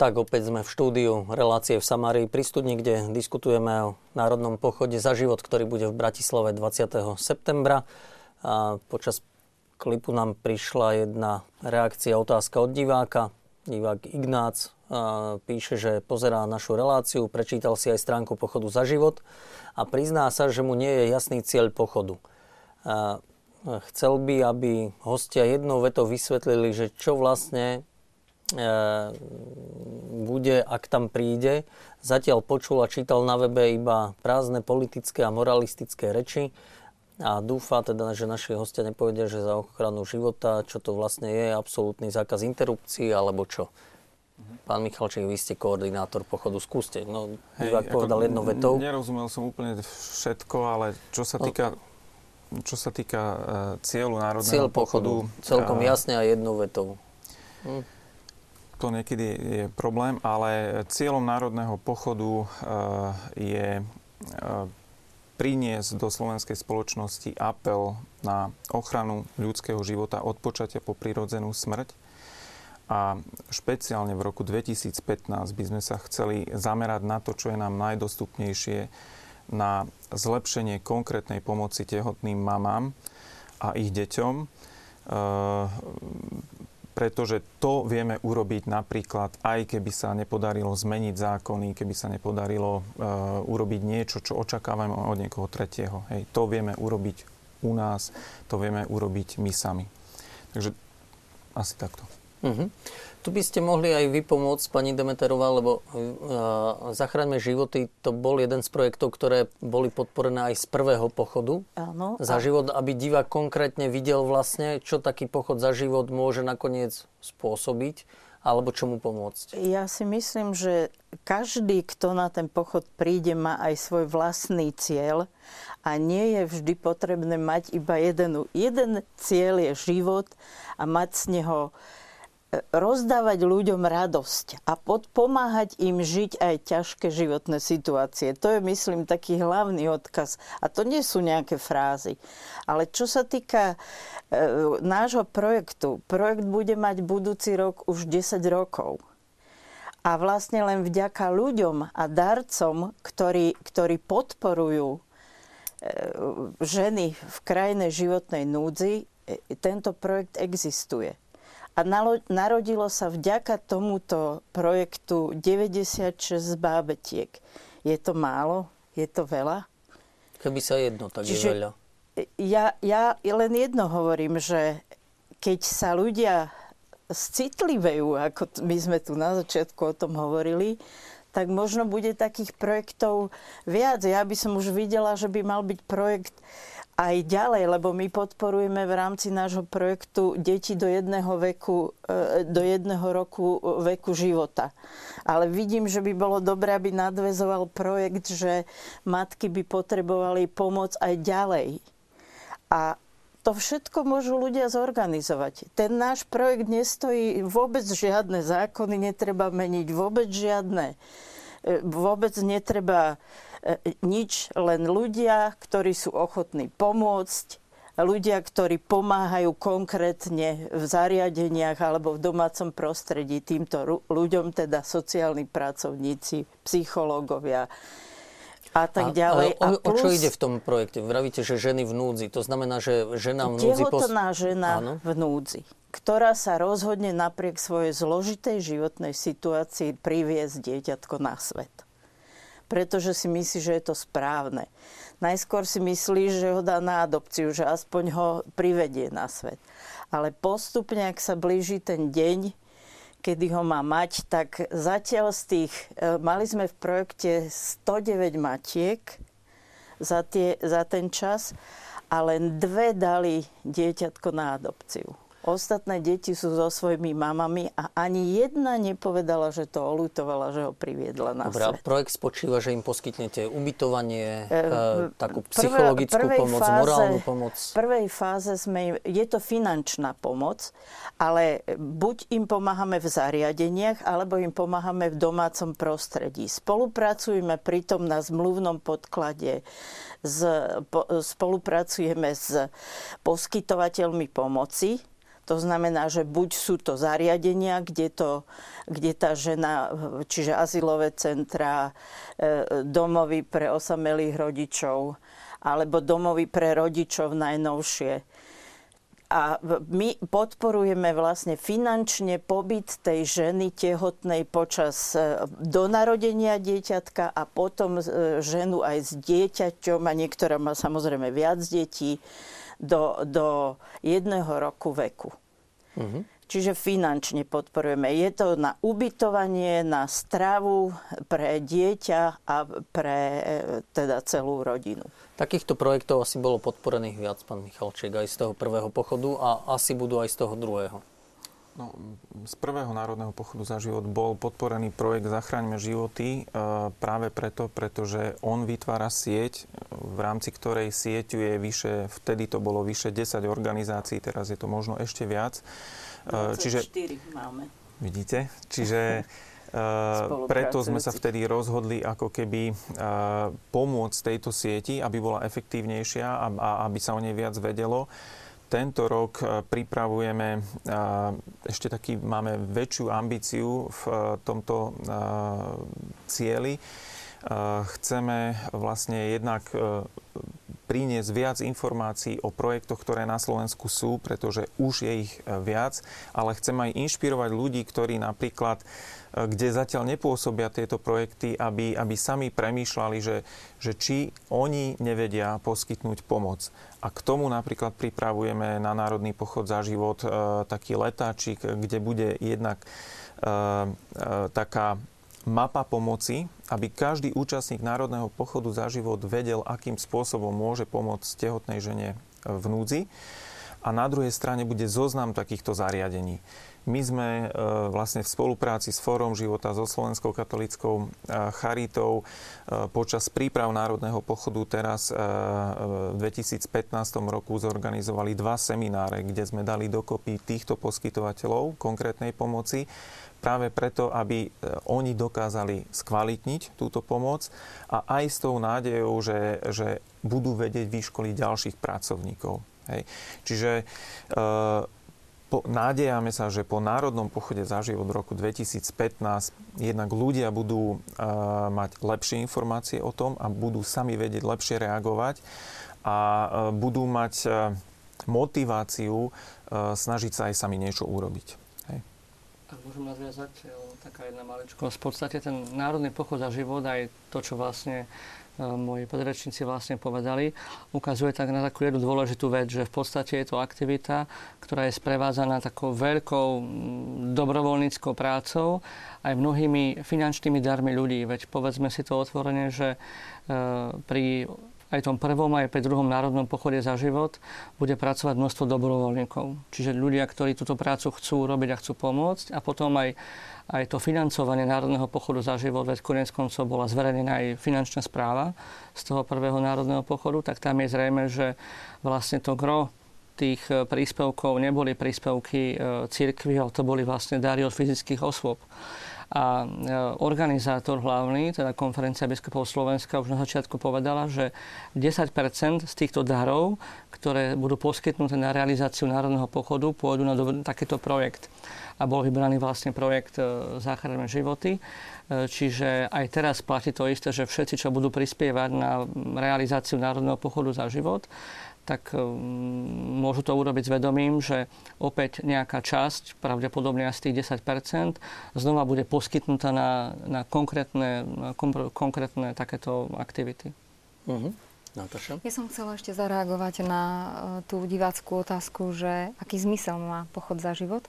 Tak opäť sme v štúdiu relácie v Samárii pri Studni, kde diskutujeme o národnom pochode za život, ktorý bude v Bratislave 20. septembra. A počas klipu nám prišla jedna reakcia, otázka od diváka. Divák Ignác píše, že pozerá našu reláciu, prečítal si aj stránku pochodu za život a prizná sa, že mu nie je jasný cieľ pochodu. Chcel by, aby hostia jednou vetou vysvetlili, že čo vlastne bude, ak tam príde. Zatiaľ počul a čítal na webe iba prázdne politické a moralistické reči a dúfa teda, že naši hostia nepovedia, že za ochranu života, čo to vlastne je, absolútny zákaz interrupcií alebo čo. Pán Michalčík, vy ste koordinátor pochodu, skúste. No, divák povedal jednou vetou. Nerozumel som úplne všetko, ale čo sa týka cieľu národného pochodu celkom jasne a jednou vetou. To niekedy je problém, ale cieľom národného pochodu je priniesť do slovenskej spoločnosti apel na ochranu ľudského života od počatia po prirodzenú smrť. A špeciálne v roku 2015 by sme sa chceli zamerať na to, čo je nám najdostupnejšie, na zlepšenie konkrétnej pomoci tehotným mamám a ich deťom, pretože to vieme urobiť napríklad, aj keby sa nepodarilo zmeniť zákony, keby sa nepodarilo urobiť niečo, čo očakávame od niekoho tretieho. Hej, to vieme urobiť u nás, to vieme urobiť my sami. Takže asi takto. Tu by ste mohli aj vy pomôcť, pani Demeterová, lebo Zachráňme životy, to bol jeden z projektov, ktoré boli podporené aj z prvého pochodu. Áno. Za život, aby divák konkrétne videl vlastne, čo taký pochod za život môže nakoniec spôsobiť, alebo čomu pomôcť. Ja si myslím, že každý, kto na ten pochod príde, má aj svoj vlastný cieľ a nie je vždy potrebné mať iba jeden. Jeden cieľ je život a mať z neho rozdávať ľuďom radosť a pomáhať im žiť aj ťažké životné situácie. To je, myslím, taký hlavný odkaz. A to nie sú nejaké frázy. Ale čo sa týka nášho projektu, projekt bude mať budúci rok už 10 rokov. A vlastne len vďaka ľuďom a darcom, ktorí podporujú ženy v krajnej životnej núdzi, tento projekt existuje. A narodilo sa vďaka tomuto projektu 96 bábetiek. Je to málo? Je to veľa? Keby sa jedno, tak čiže je veľa. Ja len jedno hovorím, že keď sa ľudia citlivejú, ako my sme tu na začiatku o tom hovorili, tak možno bude takých projektov viac. Ja by som už videla, že by mal byť projekt aj ďalej, lebo my podporujeme v rámci nášho projektu deti do jedného roku veku života. Ale vidím, že by bolo dobré, aby nadväzoval projekt, že matky by potrebovali pomoc aj ďalej. A to všetko môžu ľudia zorganizovať. Ten náš projekt nestojí vôbec žiadne zákony, netreba meniť vôbec žiadne. Vôbec netreba nič, len ľudia, ktorí sú ochotní pomôcť, ľudia, ktorí pomáhajú konkrétne v zariadeniach alebo v domácom prostredí týmto ľuďom, teda sociálni pracovníci, psychológovia a tak ďalej. Ale o čo ide v tom projekte? Vravíte, že ženy v núdzi. To znamená, že žena v núdzi... Tehotná žena v núdzi, ktorá sa rozhodne napriek svojej zložitej životnej situácii priviesť dieťatko na svet. Pretože si myslí, že je to správne. Najskôr si myslí, že ho dá na adopciu, že aspoň ho privedie na svet. Ale postupne, ak sa blíži ten deň, kedy ho má mať, tak zatiaľ z tých, mali sme v projekte 109 matiek za ten čas a len 2 dali dieťatko na adopciu. Ostatné deti sú so svojimi mamami a ani jedna nepovedala, že to oľutovala, že ho priviedla na svet. Projekt spočíva, že im poskytnete ubytovanie, takú psychologickú pomoc, morálnu pomoc. V prvej fáze je to finančná pomoc, ale buď im pomáhame v zariadeniach, alebo im pomáhame v domácom prostredí. Spolupracujeme pritom na zmluvnom podklade, spolupracujeme s poskytovateľmi pomoci, To znamená, že buď sú to zariadenia, kde tá žena, čiže azylové centrá, domovy pre osamelých rodičov, alebo domovy pre rodičov najnovšie. A my podporujeme vlastne finančne pobyt tej ženy tehotnej počas do narodenia dieťatka a potom ženu aj s dieťaťom, a niektorá má samozrejme viac detí, do 1 roku veku. Mhm. Čiže finančne podporujeme. Je to na ubytovanie, na stravu pre dieťa a pre teda celú rodinu. Takýchto projektov asi bolo podporených viac, pán Michalčík, aj z toho prvého pochodu a asi budú aj z toho druhého. No, z prvého Národného pochodu za život bol podporený projekt Zachráňme životy práve preto, pretože on vytvára sieť, v rámci ktorej sieťu je vtedy to bolo vyše 10 organizácií, teraz je to možno ešte viac. 24 máme. Vidíte? Čiže preto sme sa vtedy rozhodli ako keby pomôcť tejto sieti, aby bola efektívnejšia a aby sa o nej viac vedelo. Tento rok pripravujeme, ešte taký máme väčšiu ambíciu v tomto cieli. Chceme vlastne jednak priniesť viac informácií o projektoch, ktoré na Slovensku sú, pretože už je ich viac, ale chcem aj inšpirovať ľudí, ktorí napríklad, kde zatiaľ nepôsobia tieto projekty, aby sami premýšľali, že či oni nevedia poskytnúť pomoc. A k tomu napríklad pripravujeme na Národný pochod za život taký letáčik, kde bude jednak taká mapa pomoci, aby každý účastník Národného pochodu za život vedel, akým spôsobom môže pomôcť tehotnej žene v núdzi. A na druhej strane bude zoznam takýchto zariadení. My sme vlastne v spolupráci s Fórom života, so Slovenskou katolíckou charitou počas príprav Národného pochodu teraz v 2015 roku zorganizovali 2 semináre, kde sme dali dokopy týchto poskytovateľov konkrétnej pomoci, práve preto, aby oni dokázali skvalitniť túto pomoc a aj s tou nádejou, že budú vedieť vyškoliť ďalších pracovníkov. Hej. Čiže nádejame sa, že po Národnom pochode za život v roku 2015 jednak ľudia budú mať lepšie informácie o tom a budú sami vedieť lepšie reagovať a budú mať motiváciu snažiť sa aj sami niečo urobiť. Ak môžem nadviazať, taká jedna maličkosť. V podstate ten Národný pochod za život, aj to, čo vlastne moji predrečníci vlastne povedali, ukazuje tak na takú jednu dôležitú vec, že v podstate je to aktivita, ktorá je sprevázaná takou veľkou dobrovoľníckou prácou, aj mnohými finančnými darmi ľudí. Veď povedzme si to otvorene, že pri aj tom prvom, aj pri druhom Národnom pochode za život bude pracovať množstvo dobrovoľníkov. Čiže ľudia, ktorí túto prácu chcú robiť a chcú pomôcť. A potom aj to financovanie Národného pochodu za život, veď koniec koncov bola zverejnená aj finančná správa z toho prvého Národného pochodu, tak tam je zrejme, že vlastne to gro tých príspevkov neboli príspevky cirkvi, ale to boli vlastne dary od fyzických osôb. A organizátor hlavný, teda Konferencia biskupov Slovenska, už na začiatku povedala, že 10% z týchto darov, ktoré budú poskytnuté na realizáciu Národného pochodu, pôjdu na takýto projekt. A bol vybraný vlastne projekt Zachráňme životy. Čiže aj teraz platí to isté, že všetci, čo budú prispievať na realizáciu Národného pochodu za život, tak môžu to urobiť s vedomím, že opäť nejaká časť, pravdepodobne asi tých 10%, znova bude poskytnutá na konkrétne takéto aktivity. Uh-huh. Natáša? Ja som chcela ešte zareagovať na tú divácku otázku, že aký zmysel má pochod za život.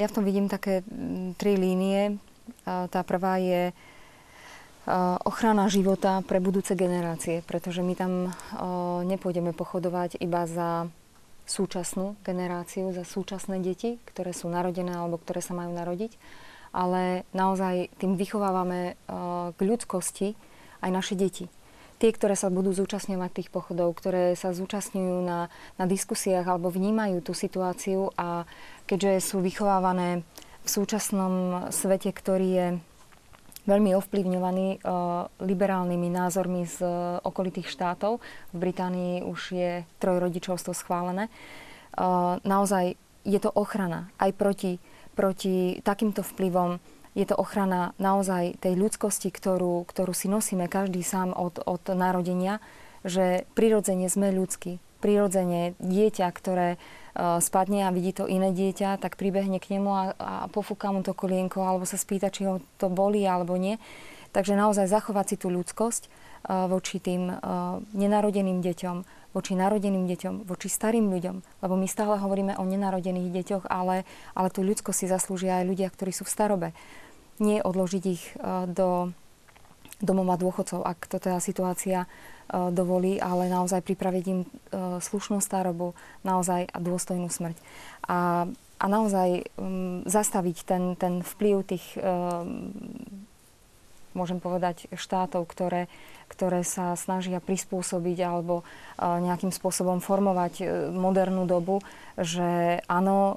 Ja v tom vidím také 3 línie. Tá prvá je ochrana života pre budúce generácie, pretože my tam nepôjdeme pochodovať iba za súčasnú generáciu, za súčasné deti, ktoré sú narodené alebo ktoré sa majú narodiť, ale naozaj tým vychovávame k ľudskosti aj naše deti. Tie, ktoré sa budú zúčastňovať tých pochodov, ktoré sa zúčastňujú na diskusiách alebo vnímajú tú situáciu a keďže sú vychovávané v súčasnom svete, ktorý je veľmi ovplyvňovaný liberálnymi názormi z okolitých štátov. V Británii už je trojrodičovstvo schválené. naozaj je to ochrana aj proti takýmto vplyvom. Je to ochrana naozaj tej ľudskosti, ktorú si nosíme každý sám od narodenia, že prirodzene sme ľudskí. Prirodzene dieťa, ktoré spadne a vidí to iné dieťa, tak pribehne k nemu a pofúka mu to kolienko alebo sa spýta, či ho to bolí alebo nie. Takže naozaj zachovať si tú ľudskosť voči tým nenarodeným deťom, voči narodeným deťom, voči starým ľuďom. Lebo my stále hovoríme o nenarodených deťoch, ale tú ľudskosť si zaslúžia aj ľudia, ktorí sú v starobe. Nie odložiť ich do domova dôchodcov, ak to teda situácia dovolí, ale naozaj pripraviť im slušnú starobu, naozaj a dôstojnú smrť. A naozaj zastaviť ten vplyv tých môžem povedať, štátov, ktoré sa snažia prispôsobiť alebo nejakým spôsobom formovať modernú dobu, že áno,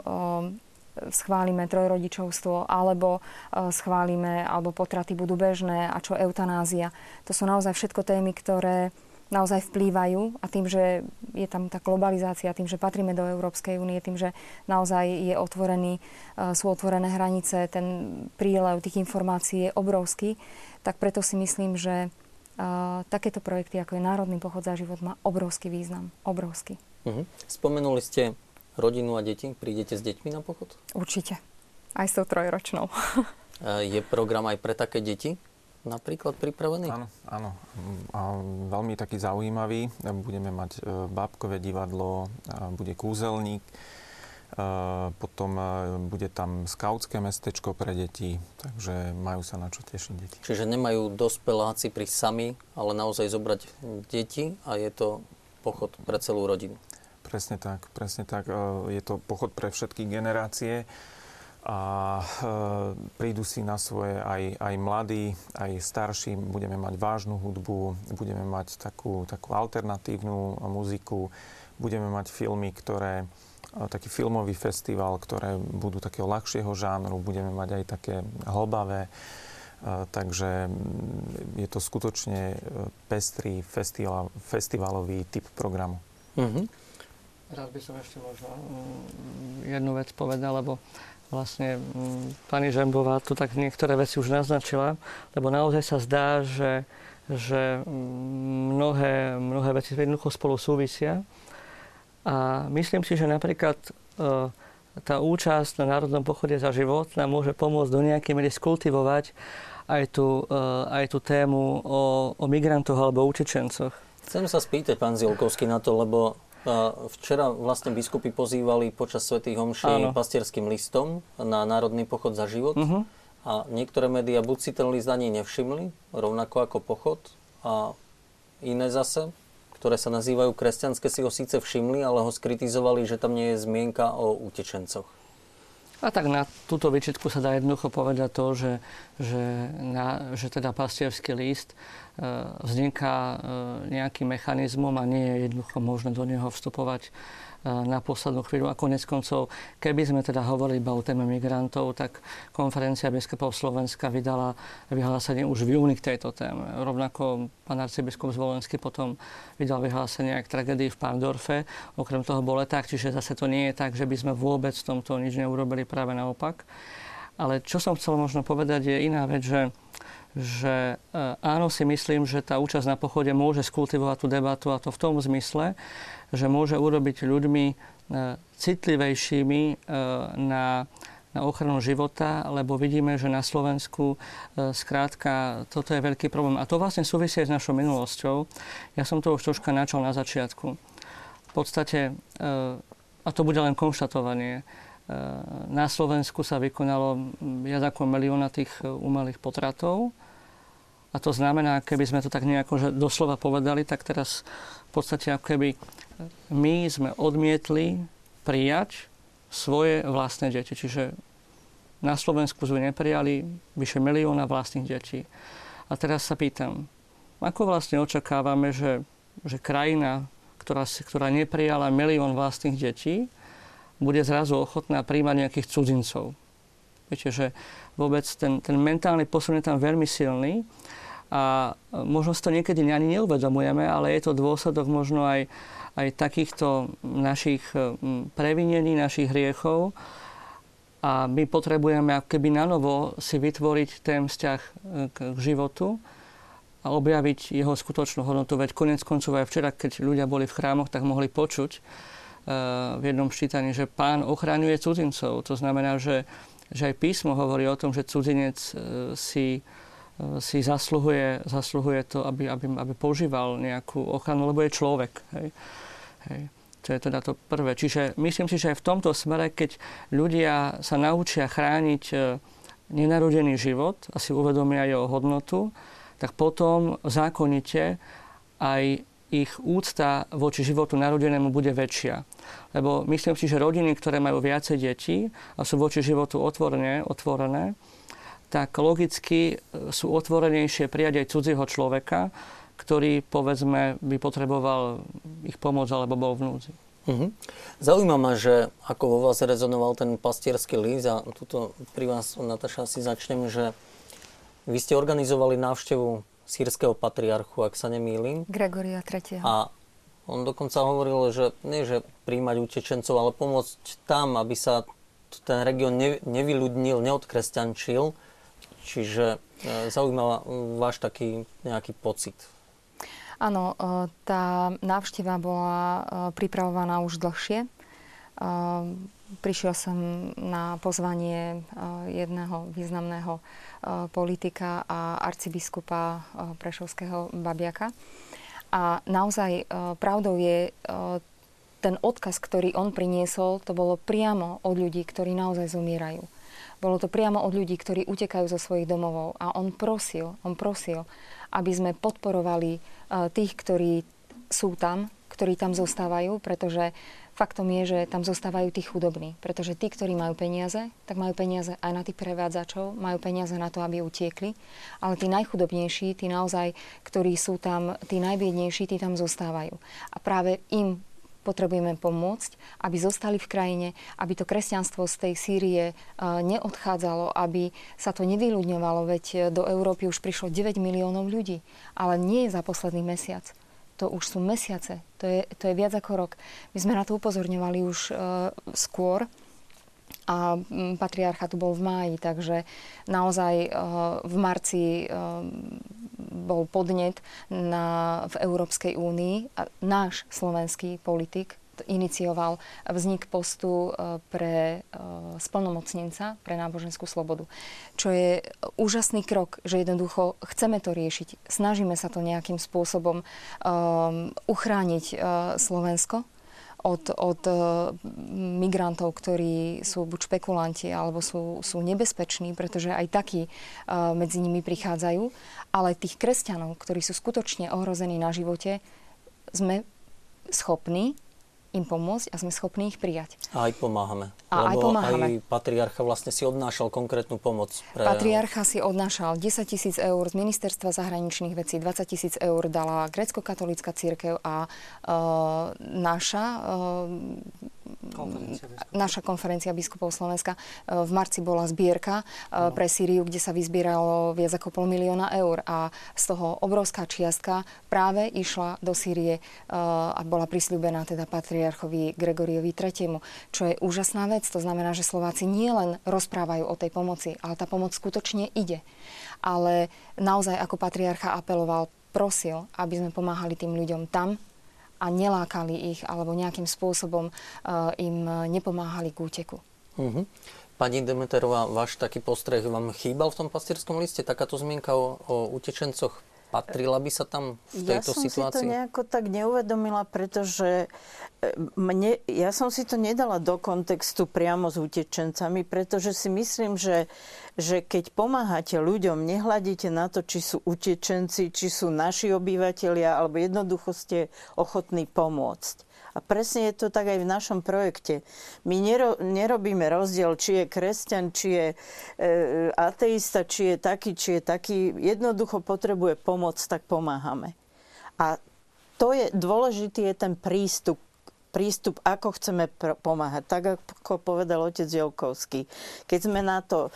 schválime trojrodičovstvo, alebo schválime, alebo potraty budú bežné, a čo eutanázia. To sú naozaj všetko témy, ktoré naozaj vplývajú a tým, že je tam tá globalizácia, tým, že patríme do Európskej únie, tým, že naozaj sú otvorené hranice, ten prílev tých informácií je obrovský, tak preto si myslím, že takéto projekty, ako je Národný pochod za život, má obrovský význam. Obrovský. Spomenuli ste rodinu a deti. Prídete s deťmi na pochod? Určite. Aj s tou trojročnou. Je program aj pre také deti napríklad pripravený? Áno, áno. A veľmi taký zaujímavý. Budeme mať bábkové divadlo, bude kúzelník, potom bude tam skautské mestečko pre deti, takže majú sa na čo tešiť deti. Čiže nemajú dospeláci prísť sami, ale naozaj zobrať deti a je to pochod pre celú rodinu. Presne tak, presne tak. Je to pochod pre všetky generácie. A prídu si na svoje aj mladí, aj starší. Budeme mať vážnu hudbu, budeme mať takú alternatívnu muziku, budeme mať filmy, taký filmový festival, ktoré budú takého ľahšieho žánru, budeme mať aj také hlbavé. Takže je to skutočne pestrý festivalový typ programu. Rád by som ešte možno jednu vec povedal, lebo vlastne pani Žembová tu tak niektoré veci už naznačila, lebo naozaj sa zdá, že mnohé veci jednoducho spolu súvisia. A myslím si, že napríklad tá účasť na Národnom pochode za život nám môže pomôcť do nejakej miery skultivovať aj tú tému o migrantoch alebo utečencoch. Chcem sa spýtať, pán Ziolkovský, na to, lebo včera vlastne biskupy pozývali počas svätých homší pastierským listom na Národný pochod za život. A niektoré médiá buď si ten list ani nevšimli, rovnako ako pochod, a iné zase, ktoré sa nazývajú kresťanské, si ho síce všimli, ale ho skritizovali, že tam nie je zmienka o utečencoch. A tak na túto výčitku sa dá jednoducho povedať to, že teda pastierský list vzniká nejakým mechanizmom a nie je jednoducho možné do neho vstupovať na poslednú chvíľu. A konec koncov, keby sme teda hovorili iba o téme migrantov, tak Konferencia biskupov Slovenska vydala vyhlásenie už v júni k tejto téme. Rovnako pán arcibiskup Zvolenský potom vydal vyhlásenie k tragédii v Parndorfe. Okrem toho bol leták, čiže zase to nie je tak, že by sme vôbec v tomto nič neurobili, práve naopak. Ale čo som chcel možno povedať, je iná vec, že áno, si myslím, že tá účasť na pochode môže skultivovať tú debatu, a to v tom zmysle, že môže urobiť ľuďmi citlivejšími na ochranu života, lebo vidíme, že na Slovensku skrátka toto je veľký problém. A to vlastne súvisí aj s našou minulosťou. Ja som to už troška načal na začiatku. V podstate, a to bude len konštatovanie, na Slovensku sa vykonalo viac ako 1 milión tých umelých potratov. A to znamená, keby sme to tak nejako doslova povedali, tak teraz v podstate ako keby my sme odmietli prijať svoje vlastné deti. Čiže na Slovensku sme neprijali vyše 1 milión vlastných detí. A teraz sa pýtam, ako vlastne očakávame, že krajina, ktorá neprijala 1 milión vlastných detí, bude zrazu ochotná príjmať nejakých cudzincov. Viete, že vôbec ten mentálny posun je tam veľmi silný A možno si to niekedy ani neuvedomujeme, ale je to dôsledok možno aj takýchto našich previnení, našich hriechov. A my potrebujeme ako keby nanovo si vytvoriť ten vzťah k životu a objaviť jeho skutočnú hodnotu. Veď konec koncov aj včera, keď ľudia boli v chrámoch, tak mohli počuť v jednom ščítaní, že Pán ochraňuje cudzincov. To znamená, že aj písmo hovorí o tom, že cudzinec si zasluhuje to, aby používal nejakú ochranu, lebo je človek. Hej. To je teda to prvé. Čiže myslím si, že aj v tomto smere, keď ľudia sa naučia chrániť nenarodený život a si uvedomia jeho hodnotu, tak potom zákonite aj ich úcta voči životu narodenému bude väčšia. Lebo myslím si, že rodiny, ktoré majú viacej detí a sú voči životu otvorené, tak logicky sú otvorenejšie prijať aj cudzieho človeka, ktorý, povedzme, by potreboval ich pomoc alebo bol v núdzi. Zaujíma ma, že ako vo vás rezonoval ten pastierský list a tuto pri vás, Natáša, si začnem, že vy ste organizovali návštevu sýrskeho patriarchu, ak sa nemýlim. Gregória III. A on dokonca hovoril, že nie, že príjmať utečencov, ale pomôcť tam, aby sa ten región nevyľudnil, neodkresťančil. Čiže zaujímavá váš taký nejaký pocit. Áno, tá návšteva bola pripravovaná už dlhšie. Prišiel som na pozvanie jedného významného politika a arcibiskupa prešovského Babiaka. A naozaj pravdou je ten odkaz, ktorý on priniesol, to bolo priamo od ľudí, ktorí naozaj zomierajú. Bolo to priamo od ľudí, ktorí utekajú zo svojich domovov. A on prosil, aby sme podporovali tých, ktorí sú tam, ktorí tam zostávajú, pretože faktom je, že tam zostávajú tí chudobní. Pretože tí, ktorí majú peniaze, tak majú peniaze aj na tých prevádzačov, majú peniaze na to, aby utiekli. Ale tí najchudobnejší, tí naozaj, ktorí sú tam, tí najbiednejší, tí tam zostávajú. A práve im potrebujeme pomôcť, aby zostali v krajine, aby to kresťanstvo z tej Sýrie neodchádzalo, aby sa to nevyľudňovalo, veď do Európy už prišlo 9 miliónov ľudí, ale nie za posledný mesiac. To už sú mesiace, to je viac ako rok. My sme na to upozorňovali už skôr a patriarcha tu bol v máji, takže naozaj v marci bol podnet v Európskej únii. Náš slovenský politik inicioval vznik postu pre splnomocnenca pre náboženskú slobodu. Čo je úžasný krok, že jednoducho chceme to riešiť. Snažíme sa to nejakým spôsobom uchrániť Slovensko od migrantov, ktorí sú buď špekulanti, alebo sú nebezpeční, pretože aj takí medzi nimi prichádzajú. Ale tých kresťanov, ktorí sú skutočne ohrození na živote, sme schopní im pomôcť a sme schopní ich prijať. A aj pomáhame. Aj patriarcha vlastne si odnášal konkrétnu pomoc. Patriarcha si odnášal 10 000 eur z Ministerstva zahraničných vecí, 20 000 eur dala gréckokatolícka cirkev a naša konferencia biskupov Slovenska. V marci bola zbierka pre Sýriu, kde sa vyzbieralo viac ako 500 000 eur a z toho obrovská čiastka práve išla do Sýrie a bola prisľúbená teda patriarchovi Gregoriovi III., čo je úžasná vec. To znamená, že Slováci nielen rozprávajú o tej pomoci, ale tá pomoc skutočne ide. Ale naozaj ako patriarcha apeloval, prosil, aby sme pomáhali tým ľuďom tam, a nelákali ich, alebo nejakým spôsobom im nepomáhali k úteku. Pani Demeterová, váš taký postreh vám chýbal v tom pastierskom liste? Takáto zmienka o utečencoch, patrila by sa tam v tejto situácii? Ja som si to nejako tak neuvedomila, pretože ja som si to nedala do kontextu priamo s utečencami, pretože si myslím, že keď pomáhate ľuďom, nehľadíte na to, či sú utečenci, či sú naši obyvatelia, alebo jednoducho ste ochotní pomôcť. A presne je to tak aj v našom projekte. My nerobíme rozdiel, či je kresťan, či je ateista, či je taký. Jednoducho potrebuje pomoc, tak pomáhame. A to je dôležitý, je ten prístup prístup, ako chceme pomáhať. Tak, ako povedal otec Ziolkovský. Keď sme na to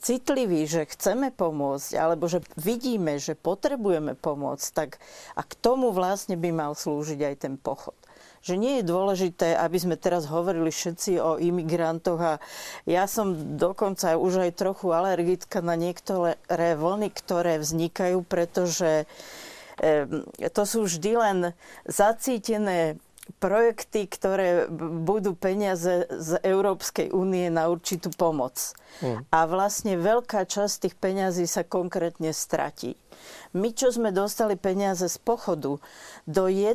citliví, že chceme pomôcť, alebo že vidíme, že potrebujeme pomôcť, tak a k tomu vlastne by mal slúžiť aj ten pochod. Že nie je dôležité, aby sme teraz hovorili všetci o imigrantoch a ja som dokonca už aj trochu alergická na niektoré vlny, ktoré vznikajú, pretože to sú vždy len zacítené projekty, ktoré budú peniaze z Európskej únie na určitú pomoc. A vlastne veľká časť tých peňazí sa konkrétne stratí. My, čo sme dostali peniaze z pochodu, do 1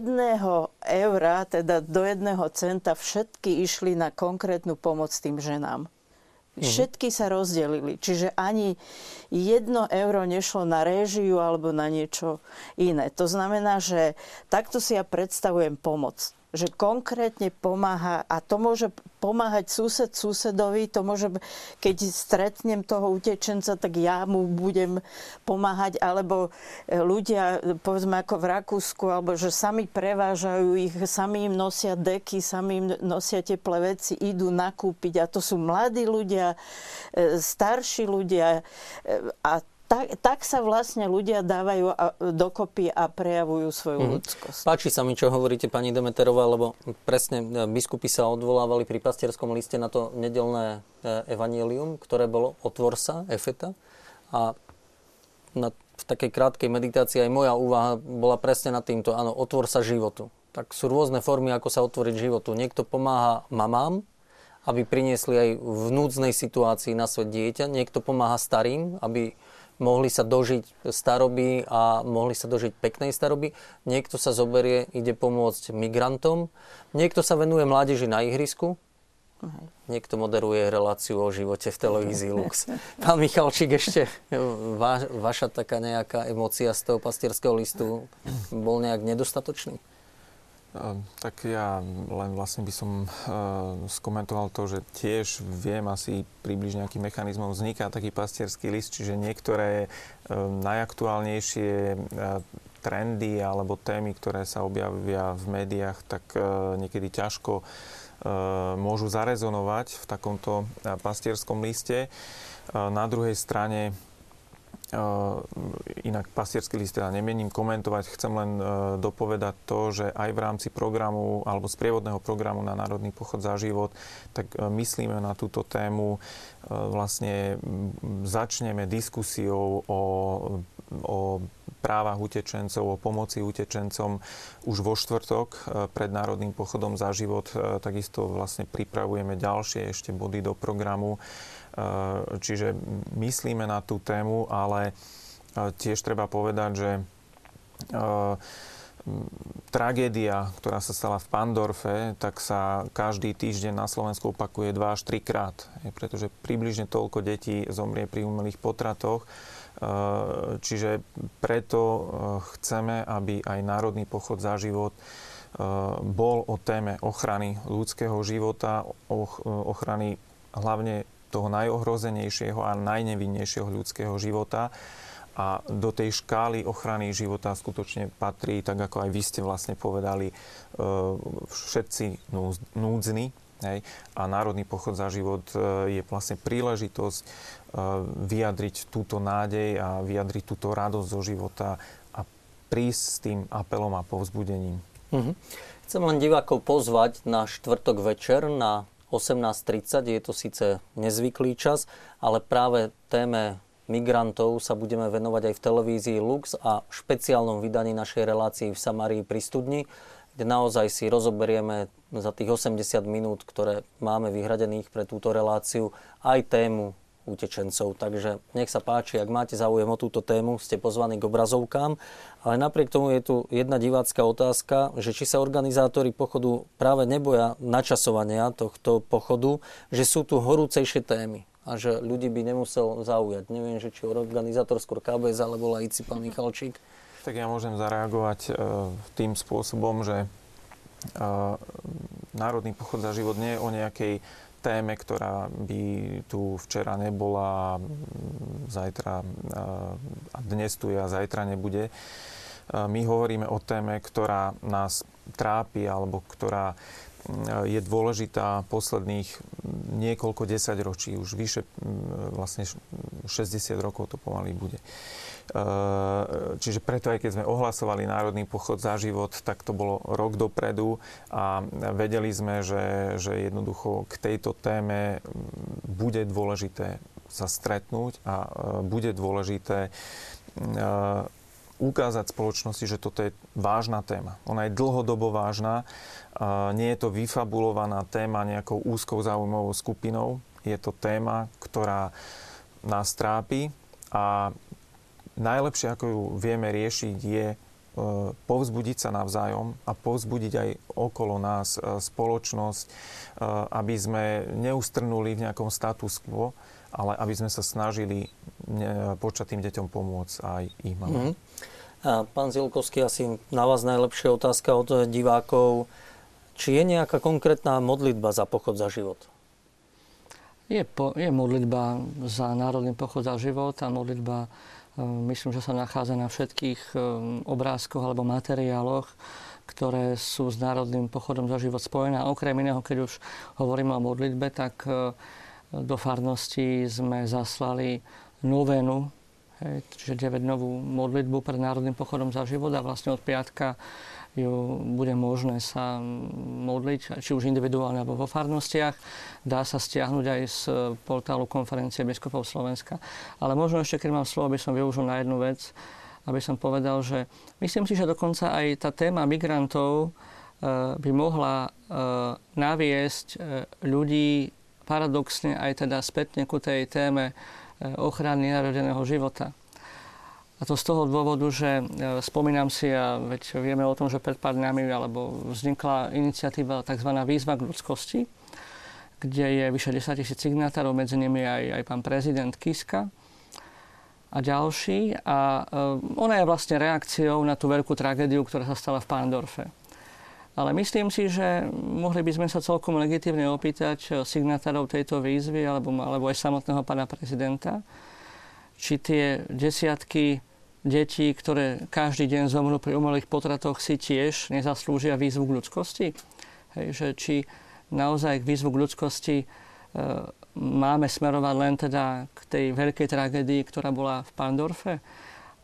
eura, teda do 1 centa, všetky išli na konkrétnu pomoc tým ženám. Všetky sa rozdelili. Čiže ani 1 euro nešlo na réžiu alebo na niečo iné. To znamená, že takto si ja predstavujem pomoc. Že konkrétne pomáha, a to môže pomáhať sused susedovi, to môže, keď stretnem toho utečenca, tak ja mu budem pomáhať, alebo ľudia, povedzme ako v Rakúsku, alebo že sami prevážajú ich, sami im nosia deky, sami im nosia teplé veci, idú nakúpiť, a to sú mladí ľudia, starší ľudia, a tak sa vlastne ľudia dávajú dokopy a prejavujú svoju ľudskosť. Páči sa mi, čo hovoríte, pani Demeterová, lebo presne biskupi sa odvolávali pri pastierskom liste na to nedelné evanjelium, ktoré bolo Otvor sa, Efeta. A v takej krátkej meditácii aj moja úvaha bola presne nad týmto. Áno, otvor sa životu. Tak sú rôzne formy, ako sa otvoriť životu. Niekto pomáha mamám, aby priniesli aj v núdznej situácii na svet dieťa. Niekto pomáha starým, aby mohli sa dožiť staroby a mohli sa dožiť peknej staroby. Niekto sa zoberie, ide pomôcť migrantom. Niekto sa venuje mládeži na ihrisku. Niekto moderuje reláciu o živote v televízii Lux. Pán Michalčík, ešte vaša taká nejaká emócia z toho pastierského listu bol nejak nedostatočný? Tak ja len vlastne by som skomentoval to, že tiež viem asi približne, akým mechanizmom vzniká taký pastierský list, čiže niektoré najaktuálnejšie trendy alebo témy, ktoré sa objavia v médiách, tak niekedy ťažko môžu zarezonovať v takomto pastierskom liste. Na druhej strane inak pastierský list teda nemením komentovať, chcem len dopovedať to, že aj v rámci programu alebo sprievodného programu na Národný pochod za život, tak myslíme na túto tému, vlastne začneme diskusiou o právach utečencov, o pomoci utečencom už vo štvrtok pred Národným pochodom za život. Takisto vlastne pripravujeme ďalšie ešte body do programu. Čiže myslíme na tú tému, ale tiež treba povedať, že tragédia, ktorá sa stala v Parndorfe, tak sa každý týždeň na Slovensku opakuje 2 až 3 krát. Pretože približne toľko detí zomrie pri umelých potratoch. Čiže preto chceme, aby aj Národný pochod za život bol o téme ochrany ľudského života, ochrany hlavne toho najohrozenejšieho a najnevinnejšieho ľudského života. A do tej škály ochrany života skutočne patrí, tak ako aj vy ste vlastne povedali, všetci núdzni. Hej. A Národný pochod za život je vlastne príležitosť vyjadriť túto nádej a vyjadriť túto radosť zo života a prísť s tým apelom a povzbudením. Chcem len divákov pozvať na štvrtok večer na 18:30, je to síce nezvyklý čas, ale práve téme migrantov sa budeme venovať aj v televízii Lux a v špeciálnom vydaní našej relácii v Samárii pri Studni, kde naozaj si rozoberieme za tých 80 minút, ktoré máme vyhradených pre túto reláciu, aj tému utečencov. Takže nech sa páči, ak máte záujem o túto tému, ste pozvaní k obrazovkám. Ale napriek tomu je tu jedna divácka otázka, že či sa organizátori pochodu práve neboja načasovania tohto pochodu, že sú tu horúcejšie témy a že ľudí by nemusel zaujať. Neviem, že či organizátor skôr KBS alebo laici, pán Michalčík. Tak ja môžem zareagovať tým spôsobom, že Národný pochod za život nie je o nejakej téme, ktorá by tu včera nebola, zajtra a dnes tu je a zajtra nebude. My hovoríme o téme, ktorá nás trápi alebo ktorá je dôležitá posledných niekoľko desaťročí, už vyše vlastne 60 rokov to pomaly bude. Čiže preto, aj keď sme ohlasovali Národný pochod za život, tak to bolo rok dopredu a vedeli sme, že jednoducho k tejto téme bude dôležité sa stretnúť a bude dôležité ukázať spoločnosti, že toto je vážna téma. Ona je dlhodobo vážna. Nie je to vyfabulovaná téma nejakou úzkou záujmovou skupinou. Je to téma, ktorá nás trápi a najlepšie, ako ju vieme riešiť, je povzbudiť sa navzájom a povzbudiť aj okolo nás spoločnosť, aby sme neustrnuli v nejakom status quo, ale aby sme sa snažili počatým deťom pomôcť aj ich mamám. Pán Ziolkovský, asi na vás najlepšia otázka od divákov. Či je nejaká konkrétna modlitba za pochod za život? Je modlitba za Národný pochod za život a modlitba, myslím, že sa nachádza na všetkých obrázkoch alebo materiáloch, ktoré sú s Národným pochodom za život spojené. Okrem iného, keď už hovoríme o modlitbe, tak do farnosti sme zaslali novenu, čiže 9-novú modlitbu pred Národným pochodom za život a vlastne od piatka ju bude možné sa modliť, či už individuálne alebo vo farnostiach. Dá sa stiahnuť aj z portálu Konferencie biskupov Slovenska. Ale možno ešte, keď mám slovo, by som využil na jednu vec, aby som povedal, že myslím si, že dokonca aj tá téma migrantov by mohla naviesť ľudí paradoxne aj teda spätne ku tej téme ochrany národného života. A to z toho dôvodu, že spomínam si, a veď vieme o tom, že pred pár dňami alebo vznikla iniciatíva tzv. Výzva k ľudskosti, kde je vyše 10 000 signatárov, medzi nimi aj pán prezident Kiska a ďalší. A ona je vlastne reakciou na tú veľkú tragédiu, ktorá sa stala v Parndorfe. Ale myslím si, že mohli by sme sa celkom legitímne opýtať signatárov tejto výzvy alebo aj samotného pána prezidenta, či tie desiatky detí, ktoré každý deň zomrú pri umelých potratoch, si tiež nezaslúžia výzvu k ľudskosti. Hej, že či naozaj k výzvu k ľudskosti máme smerovať len teda k tej veľkej tragédii, ktorá bola v Parndorfe,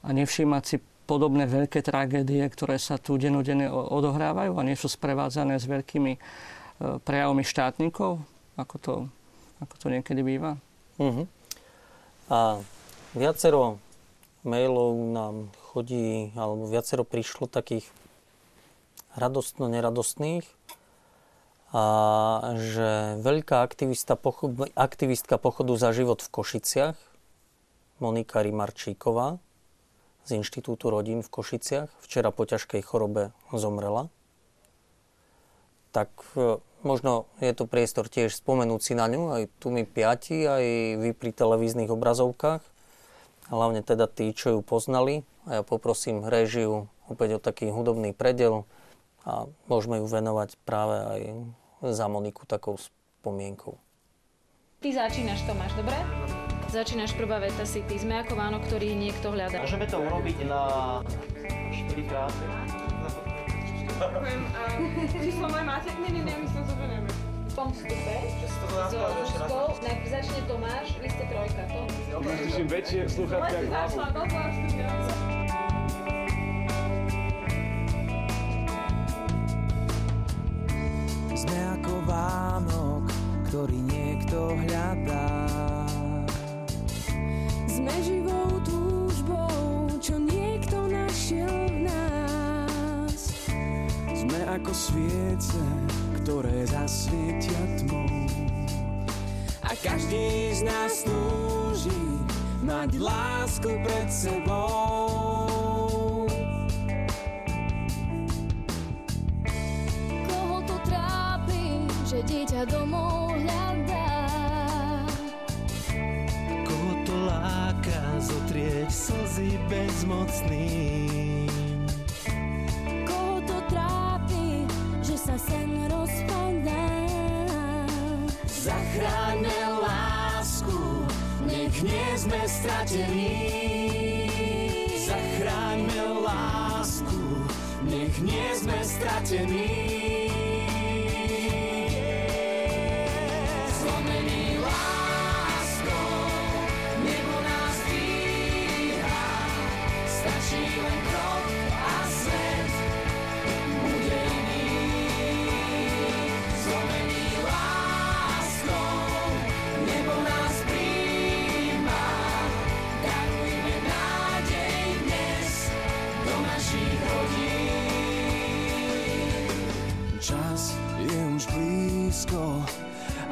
a nevšímať si podobné veľké tragédie, ktoré sa tu dennodenne odohrávajú a nie sú sprevádzané s veľkými prejavmi štátnikov, ako to niekedy býva. A viacero mailov nám chodí, alebo viacero prišlo takých radostno-neradostných, a že veľká aktivistka pochodu za život v Košiciach, Monika Rimarčíková, z Inštitútu rodín v Košiciach, včera po ťažkej chorobe zomrela. Tak možno je to priestor tiež spomenúť si na ňu, aj tu my piati, aj vy pri televíznych obrazovkách. Hlavne teda tí, čo ju poznali. A ja poprosím réžiu opäť o taký hudobný predel a môžeme ju venovať práve aj za Moniku takou spomienkou. Ty začínaš, Tomáš, dobre? Začínaš prvá veta si, ty sme ako Váno, ktorý niekto hľadá. Môžeme to urobiť na 4x. Ďakujem. Číslo moje máte? Nie, myslím, že to neviem. V tom vstupe so Ruskou začne Tomáš, vy ste trojka. Slyším väčšie slúchadka k hlavu. Sme ako Vánok, ktorý niekto hľadá. Sme živou túžbou, čo niekto našiel v nás. Sme ako sviece, ktoré zasvietia tmou. A každý z nás túži mať lásku pred sebou. Koho to trápi, že dieťa domov hľadá? Láka zotrieť slzy bezmocným. Koho to trápi, že sa sen rozpadá? Zachráňme lásku, nech nie sme stratení. Zachráňme lásku, nech nie sme stratení.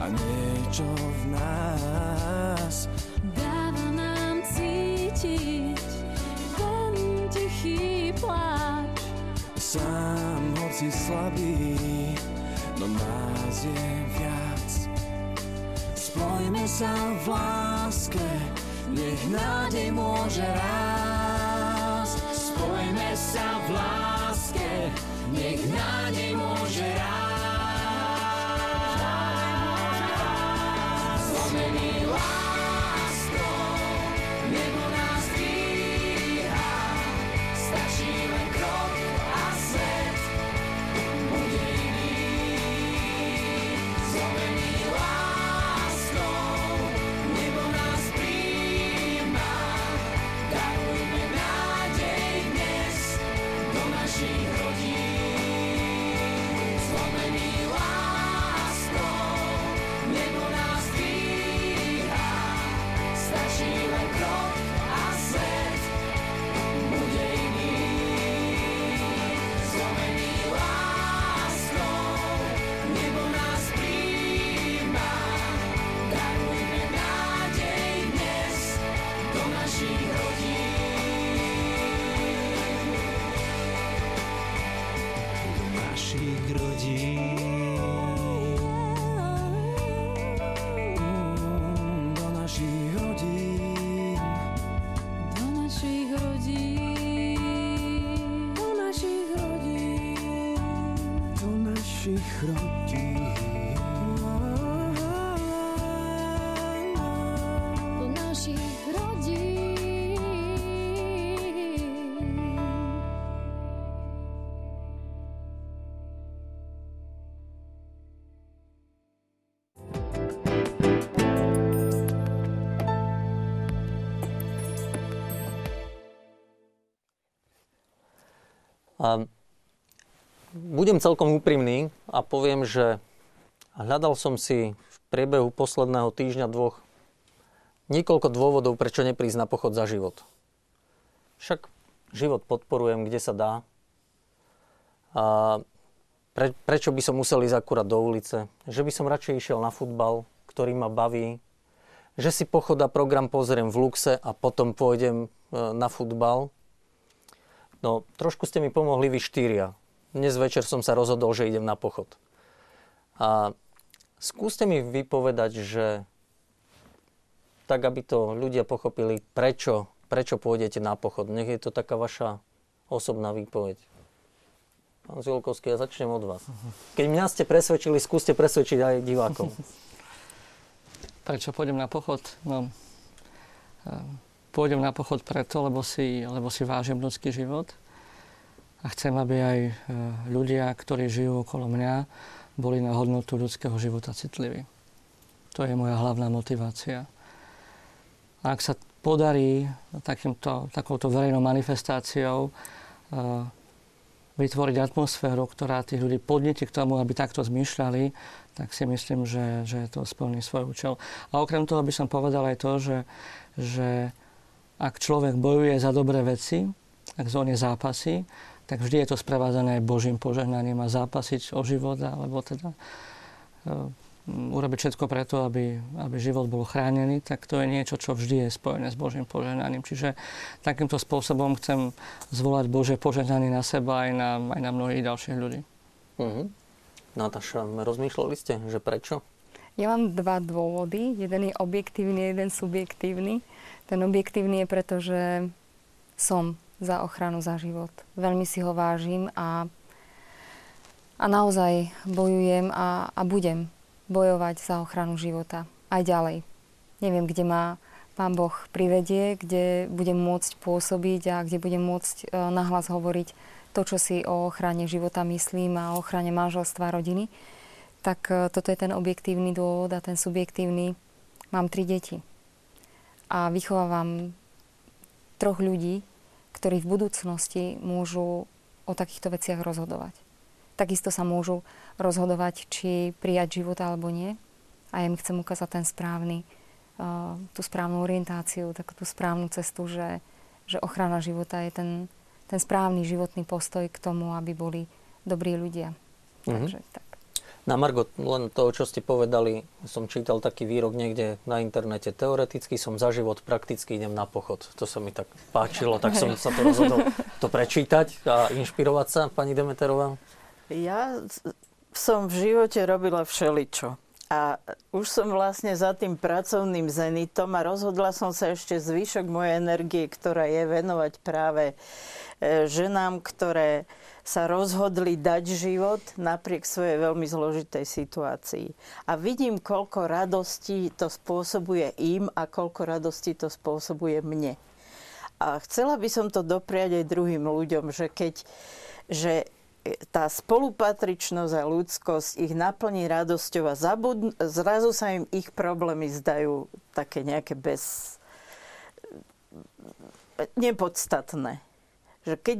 A niečo v nás dáva nám cítiť ten tichý pláč. Sám hoci slabý, no nás je viac. Spojme sa v láske, nech nádej môže rásť. Spojme sa v láske, nech nádej môže rásť. Budem celkom úprimný a poviem, že hľadal som si v priebehu posledného týždňa dvoch niekoľko dôvodov, prečo neprísť na pochod za život. Však život podporujem, kde sa dá. A prečo by som musel ísť akurát do ulice? Že by som radšej išiel na futbal, ktorý ma baví. Že si pochod a program pozriem v Luxe a potom pôjdem na futbal. No, trošku ste mi pomohli vy štyria. Dnes večer som sa rozhodol, že idem na pochod. A skúste mi vypovedať, že tak, aby to ľudia pochopili, prečo pôjdete na pochod. Nech je to taká vaša osobná výpoveď. Pán Ziolkovský, ja začnem od vás. Keď mňa ste presvedčili, skúste presvedčiť aj divákov. Prečo pôjdem na pochod? No... Pôjdem na pochod preto, lebo si vážim ľudský život a chcem, aby aj ľudia, ktorí žijú okolo mňa, boli na hodnotu ľudského života citliví. To je moja hlavná motivácia. A ak sa podarí takouto verejnou manifestáciou vytvoriť atmosféru, ktorá tých ľudí podnetí k tomu, aby takto zmýšľali, tak si myslím, že to splní svoj účel. A okrem toho by som povedal aj to, že ak človek bojuje za dobré veci, ak o ne zápasí, tak vždy je to sprevádzané aj Božím požehnaním a zápasiť o život, alebo teda urobiť všetko preto, aby život bol chránený, tak to je niečo, čo vždy je spojené s Božím požehnaním. Čiže takýmto spôsobom chcem zvolať Božie požehnanie na seba aj na mnohých ďalších ľudí. Uh-huh. Natáša, rozmýšľali ste, že prečo? Ja mám dva dôvody. Jeden je objektívny, jeden subjektívny. Ten objektívny je preto, že som za ochranu za život. Veľmi si ho vážim a naozaj bojujem a budem bojovať za ochranu života. Aj ďalej. Neviem, kde ma Pán Boh privedie, kde budem môcť pôsobiť a kde budem môcť nahlas hovoriť to, čo si o ochrane života myslím a o ochrane manželstva rodiny, tak toto je ten objektívny dôvod a ten subjektívny. Mám 3 deti a vychovávam 3 ľudí, ktorí v budúcnosti môžu o takýchto veciach rozhodovať. Takisto sa môžu rozhodovať, či prijať život alebo nie. A ja im chcem ukázať ten správny, tú správnu orientáciu, takú tú správnu cestu, že ochrana života je ten správny životný postoj k tomu, aby boli dobrí ľudia. Takže tak. Na margo len toho, čo ste povedali, som čítal taký výrok niekde na internete. Teoreticky som za život, prakticky idem na pochod. To sa mi tak páčilo, tak som sa to rozhodol to prečítať a inšpirovať sa, pani Demeterová. Ja som v živote robila všeličo. A už som vlastne za tým pracovným zenitom a rozhodla som sa ešte zvyšok mojej energie, ktorá je venovať práve ženám, ktoré sa rozhodli dať život napriek svojej veľmi zložitej situácii. A vidím, koľko radostí to spôsobuje im a koľko radostí to spôsobuje mne. A chcela by som to dopriať aj druhým ľuďom, že tá spolupatričnosť a ľudskosť ich naplní radosťou a zrazu sa im ich problémy zdajú také nejaké nepodstatné. Že keď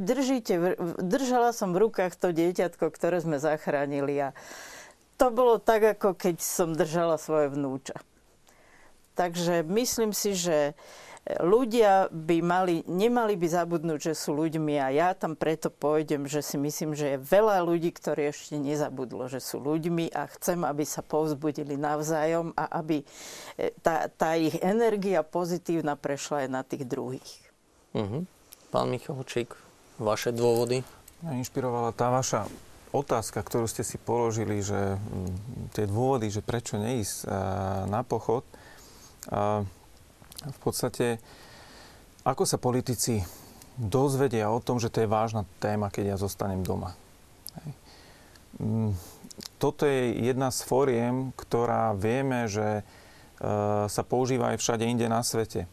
držala som v rukách to dieťatko, ktoré sme zachránili, a to bolo tak, ako keď som držala svoje vnúča. Takže myslím si, že ľudia by nemali by zabudnúť, že sú ľuďmi, a ja tam preto pôjdem, že si myslím, že je veľa ľudí, ktorí ešte nezabudlo, že sú ľuďmi, a chcem, aby sa povzbudili navzájom a aby tá ich energia pozitívna prešla aj na tých druhých. Pán Michalčík, vaše dôvody? Inšpirovala tá vaša otázka, ktorú ste si položili, že tie dôvody, že prečo neísť na pochod. V podstate, ako sa politici dozvedia o tom, že to je vážna téma, keď ja zostanem doma. Hej. Toto je jedna z fóriem, ktorá vieme, že sa používa aj všade inde na svete.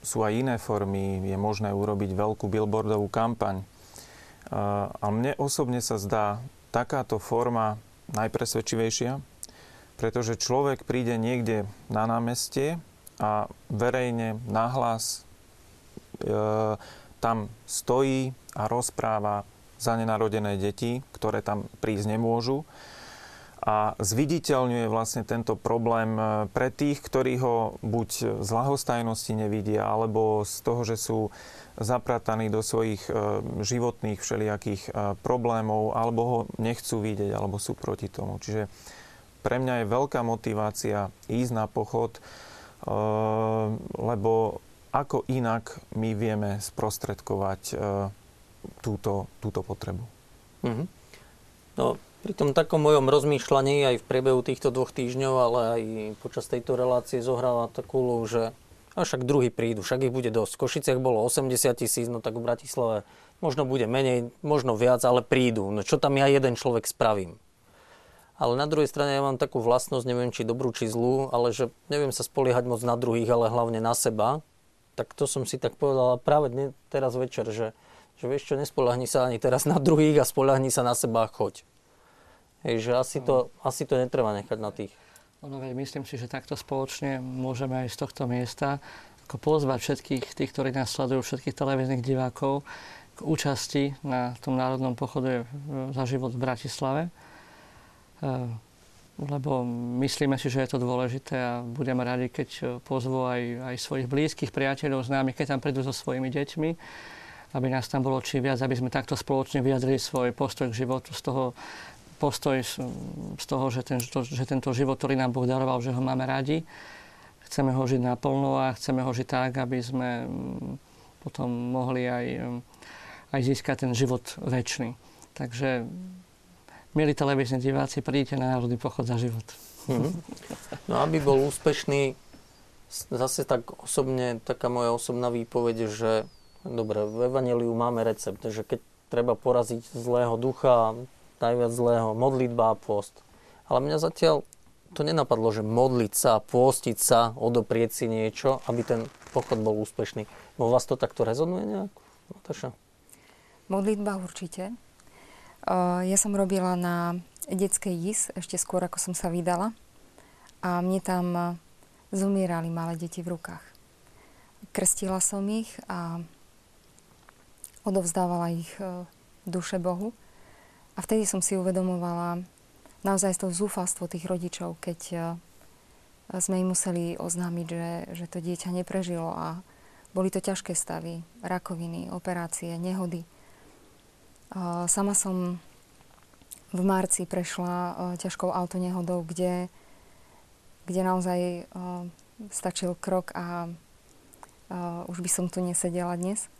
Sú aj iné formy, je možné urobiť veľkú billboardovú kampaň. A mne osobne sa zdá takáto forma najpresvedčivejšia, pretože človek príde niekde na námestie a verejne, nahlas tam stojí a rozpráva za nenarodené deti, ktoré tam prísť nemôžu. A zviditeľňuje vlastne tento problém pre tých, ktorí ho buď z ľahostajnosti nevidia, alebo z toho, že sú zaprataní do svojich životných všelijakých problémov, alebo ho nechcú vidieť, alebo sú proti tomu. Čiže pre mňa je veľká motivácia ísť na pochod, lebo ako inak my vieme sprostredkovať túto potrebu. No, pri tom takom mojom rozmýšľaní aj v priebehu týchto 2 týždňov, ale aj počas tejto relácie zohráva takú úlohu, že a však druhý prídu, však ich bude dosť. V Košiciach bolo 80 000, no tak v Bratislave možno bude menej, možno viac, ale prídu. No čo tam ja jeden človek spravím? Ale na druhej strane ja mám takú vlastnosť, neviem či dobrú, či zlú, ale že neviem sa spoliehať moc na druhých, ale hlavne na seba. Tak to som si tak povedal práve teraz večer, že vieš čo, nespoľahni sa ani teraz na druhých a spoľahni sa na seba a choď. Hej, že asi to netreba nechať na tých. Myslím si, že takto spoločne môžeme aj z tohto miesta ako pozvať všetkých tých, ktorí nás sledujú, všetkých televíznych divákov k účasti na tom národnom pochode za život v Bratislave. Lebo myslíme si, že je to dôležité, a budeme radi, keď pozvú aj svojich blízkych priateľov, známych, keď tam prídu so svojimi deťmi, aby nás tam bolo čím viac, aby sme takto spoločne vyjadrili svoj postoj k životu, že tento život, ktorý nám Boh daroval, že ho máme radi. Chceme ho žiť naplno a chceme ho žiť tak, aby sme potom mohli aj získať ten život večný. Takže milí televízni diváci, príďte na Národný pochod za život. No aby bol úspešný, zase tak osobne, taká moja osobná výpoveď, že dobre, v Evanjeliu máme recept, že keď treba poraziť zlého ducha, najviac zlého, modlitba a pôst. Ale mňa zatiaľ to nenapadlo, že modliť sa, pôstiť sa, odoprieť si niečo, aby ten pochod bol úspešný. Vo vás to takto rezonuje nejak, Natáša? Modlitba určite. Ja som robila na detskej JIS ešte skôr, ako som sa vydala. A mne tam zomierali malé deti v rukách. Krstila som ich a odovzdávala ich duše Bohu. A vtedy som si uvedomovala naozaj to zúfalstvo tých rodičov, keď sme im museli oznámiť, že to dieťa neprežilo a boli to ťažké stavy, rakoviny, operácie, nehody. Sama som v marci prešla ťažkou autonehodou, kde naozaj stačil krok a už by som tu nesedela dnes.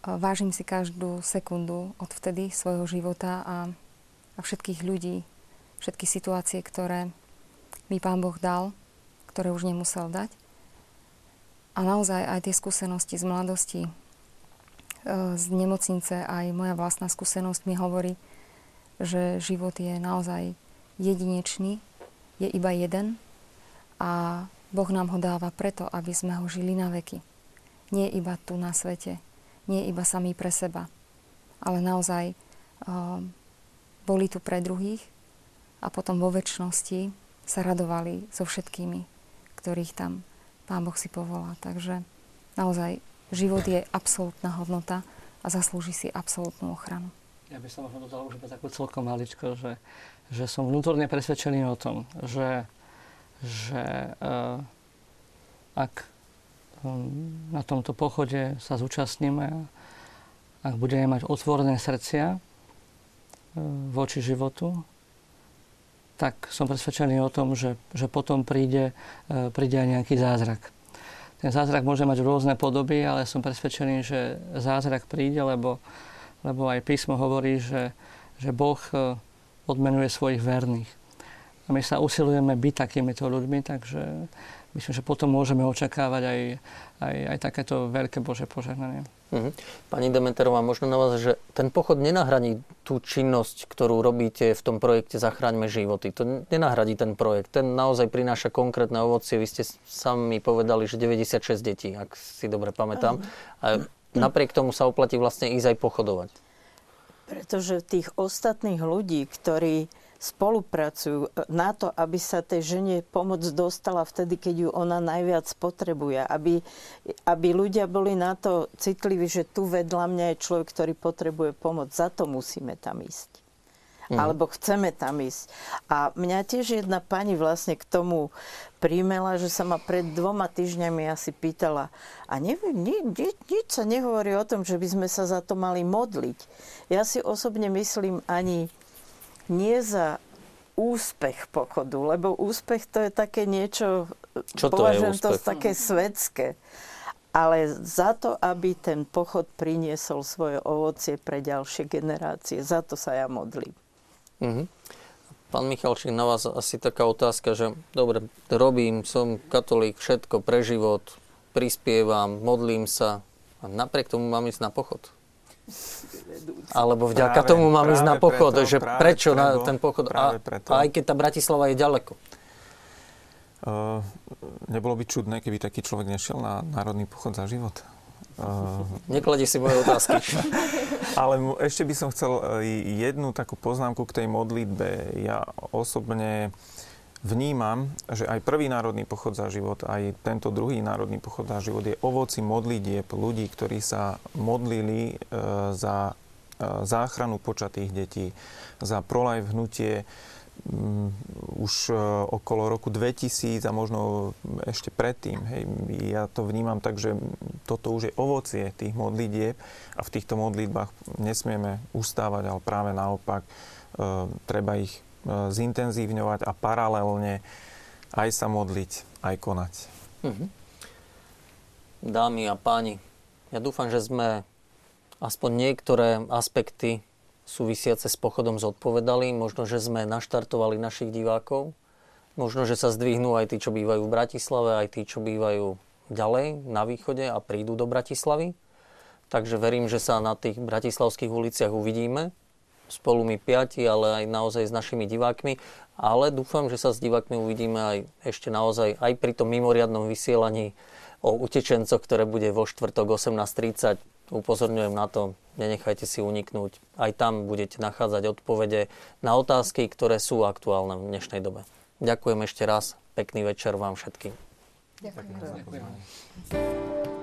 Vážim si každú sekundu od vtedy svojho života a všetkých ľudí, všetky situácie, ktoré mi Pán Boh dal, ktoré už nemusel dať. A naozaj aj tie skúsenosti z mladosti, z nemocnice, aj moja vlastná skúsenosť mi hovorí, že život je naozaj jedinečný, je iba jeden a Boh nám ho dáva preto, aby sme ho žili na veky. Nie iba tu na svete, nie iba sami pre seba, ale naozaj boli tu pre druhých a potom vo večnosti sa radovali so všetkými, ktorých tam Pán Boh si povolá. Takže naozaj život je absolútna hodnota a zaslúži si absolútnu ochranu. Ja by som možno dodala už iba takú celkom maličko, že som vnútorne presvedčený o tom, že ak na tomto pochode sa zúčastníme, ak budeme mať otvorené srdcia voči životu, tak som presvedčený o tom, že potom príde aj nejaký zázrak. Ten zázrak môže mať rôzne podoby, ale som presvedčený, že zázrak príde, lebo aj písmo hovorí, že Boh odmenuje svojich verných. A my sa usilujeme byť takýmito ľuďmi, takže myslím, že potom môžeme očakávať aj takéto veľké Božie požehnanie. Pani Demeterová, možno na vás, že ten pochod nenahradí tú činnosť, ktorú robíte v tom projekte Zachráňme životy. To nenahradí ten projekt. Ten naozaj prináša konkrétne ovocie. Vy ste sami povedali, že 96 detí, ak si dobre pamätám. A napriek tomu sa oplatí vlastne ísť aj pochodovať. Pretože tých ostatných ľudí, ktorí spolupracujú na to, aby sa tej žene pomoc dostala vtedy, keď ju ona najviac potrebuje. Aby ľudia boli na to citliví, že tu vedľa mňa je človek, ktorý potrebuje pomoc. Za to musíme tam ísť. Alebo chceme tam ísť. A mňa tiež jedna pani vlastne k tomu príjmela, že sa ma pred 2 týždňami asi pýtala. A neviem, nič sa nehovorí o tom, že by sme sa za to mali modliť. Ja si osobne myslím ani nie za úspech pochodu, lebo úspech to je také niečo, považujem to také svetské, ale za to, aby ten pochod priniesol svoje ovocie pre ďalšie generácie. Za to sa ja modlím. Mm-hmm. Pán Michalčík, na vás asi taká otázka, že dobre, robím, som katolík, všetko pre život, prispievam, modlím sa a napriek tomu mám ísť na pochod. Alebo vďaka tomu mám ísť na pochod, preto, že prečo preto, na ten pochod, aj keď tá Bratislava je ďaleko. Nebolo by čudné, keby taký človek nešiel na Národný pochod za život. Nekladí si moje otázky. Ale ešte by som chcel jednu takú poznámku k tej modlitbe. Ja osobne vnímam, že aj prvý Národný pochod za život, aj tento druhý Národný pochod za život je ovoci modlitieb ľudí, ktorí sa modlili za záchranu počatých detí, za pro-life hnutie už okolo roku 2000 a možno ešte predtým. Hej. Ja to vnímam tak, že toto už je ovocie tých modlitieb a v týchto modlitbách nesmieme ustávať, ale práve naopak treba ich zintenzívňovať a paralelne aj sa modliť, aj konať. Mhm. Dámy a páni, ja dúfam, že sme aspoň niektoré aspekty súvisiace s pochodom zodpovedali. Možno, že sme naštartovali našich divákov. Možno, že sa zdvihnú aj tí, čo bývajú v Bratislave, aj tí, čo bývajú ďalej na východe a prídu do Bratislavy. Takže verím, že sa na tých bratislavských uliciach uvidíme. Spolu my 5, ale aj naozaj s našimi divákmi. Ale dúfam, že sa s divákmi uvidíme aj ešte naozaj aj pri tom mimoriadnom vysielaní o utečencoch, ktoré bude vo štvrtok 18:30 upozorňujem na to, nenechajte si uniknúť. Aj tam budete nachádzať odpovede na otázky, ktoré sú aktuálne v dnešnej dobe. Ďakujem ešte raz. Pekný večer vám všetkým. Ďakujem.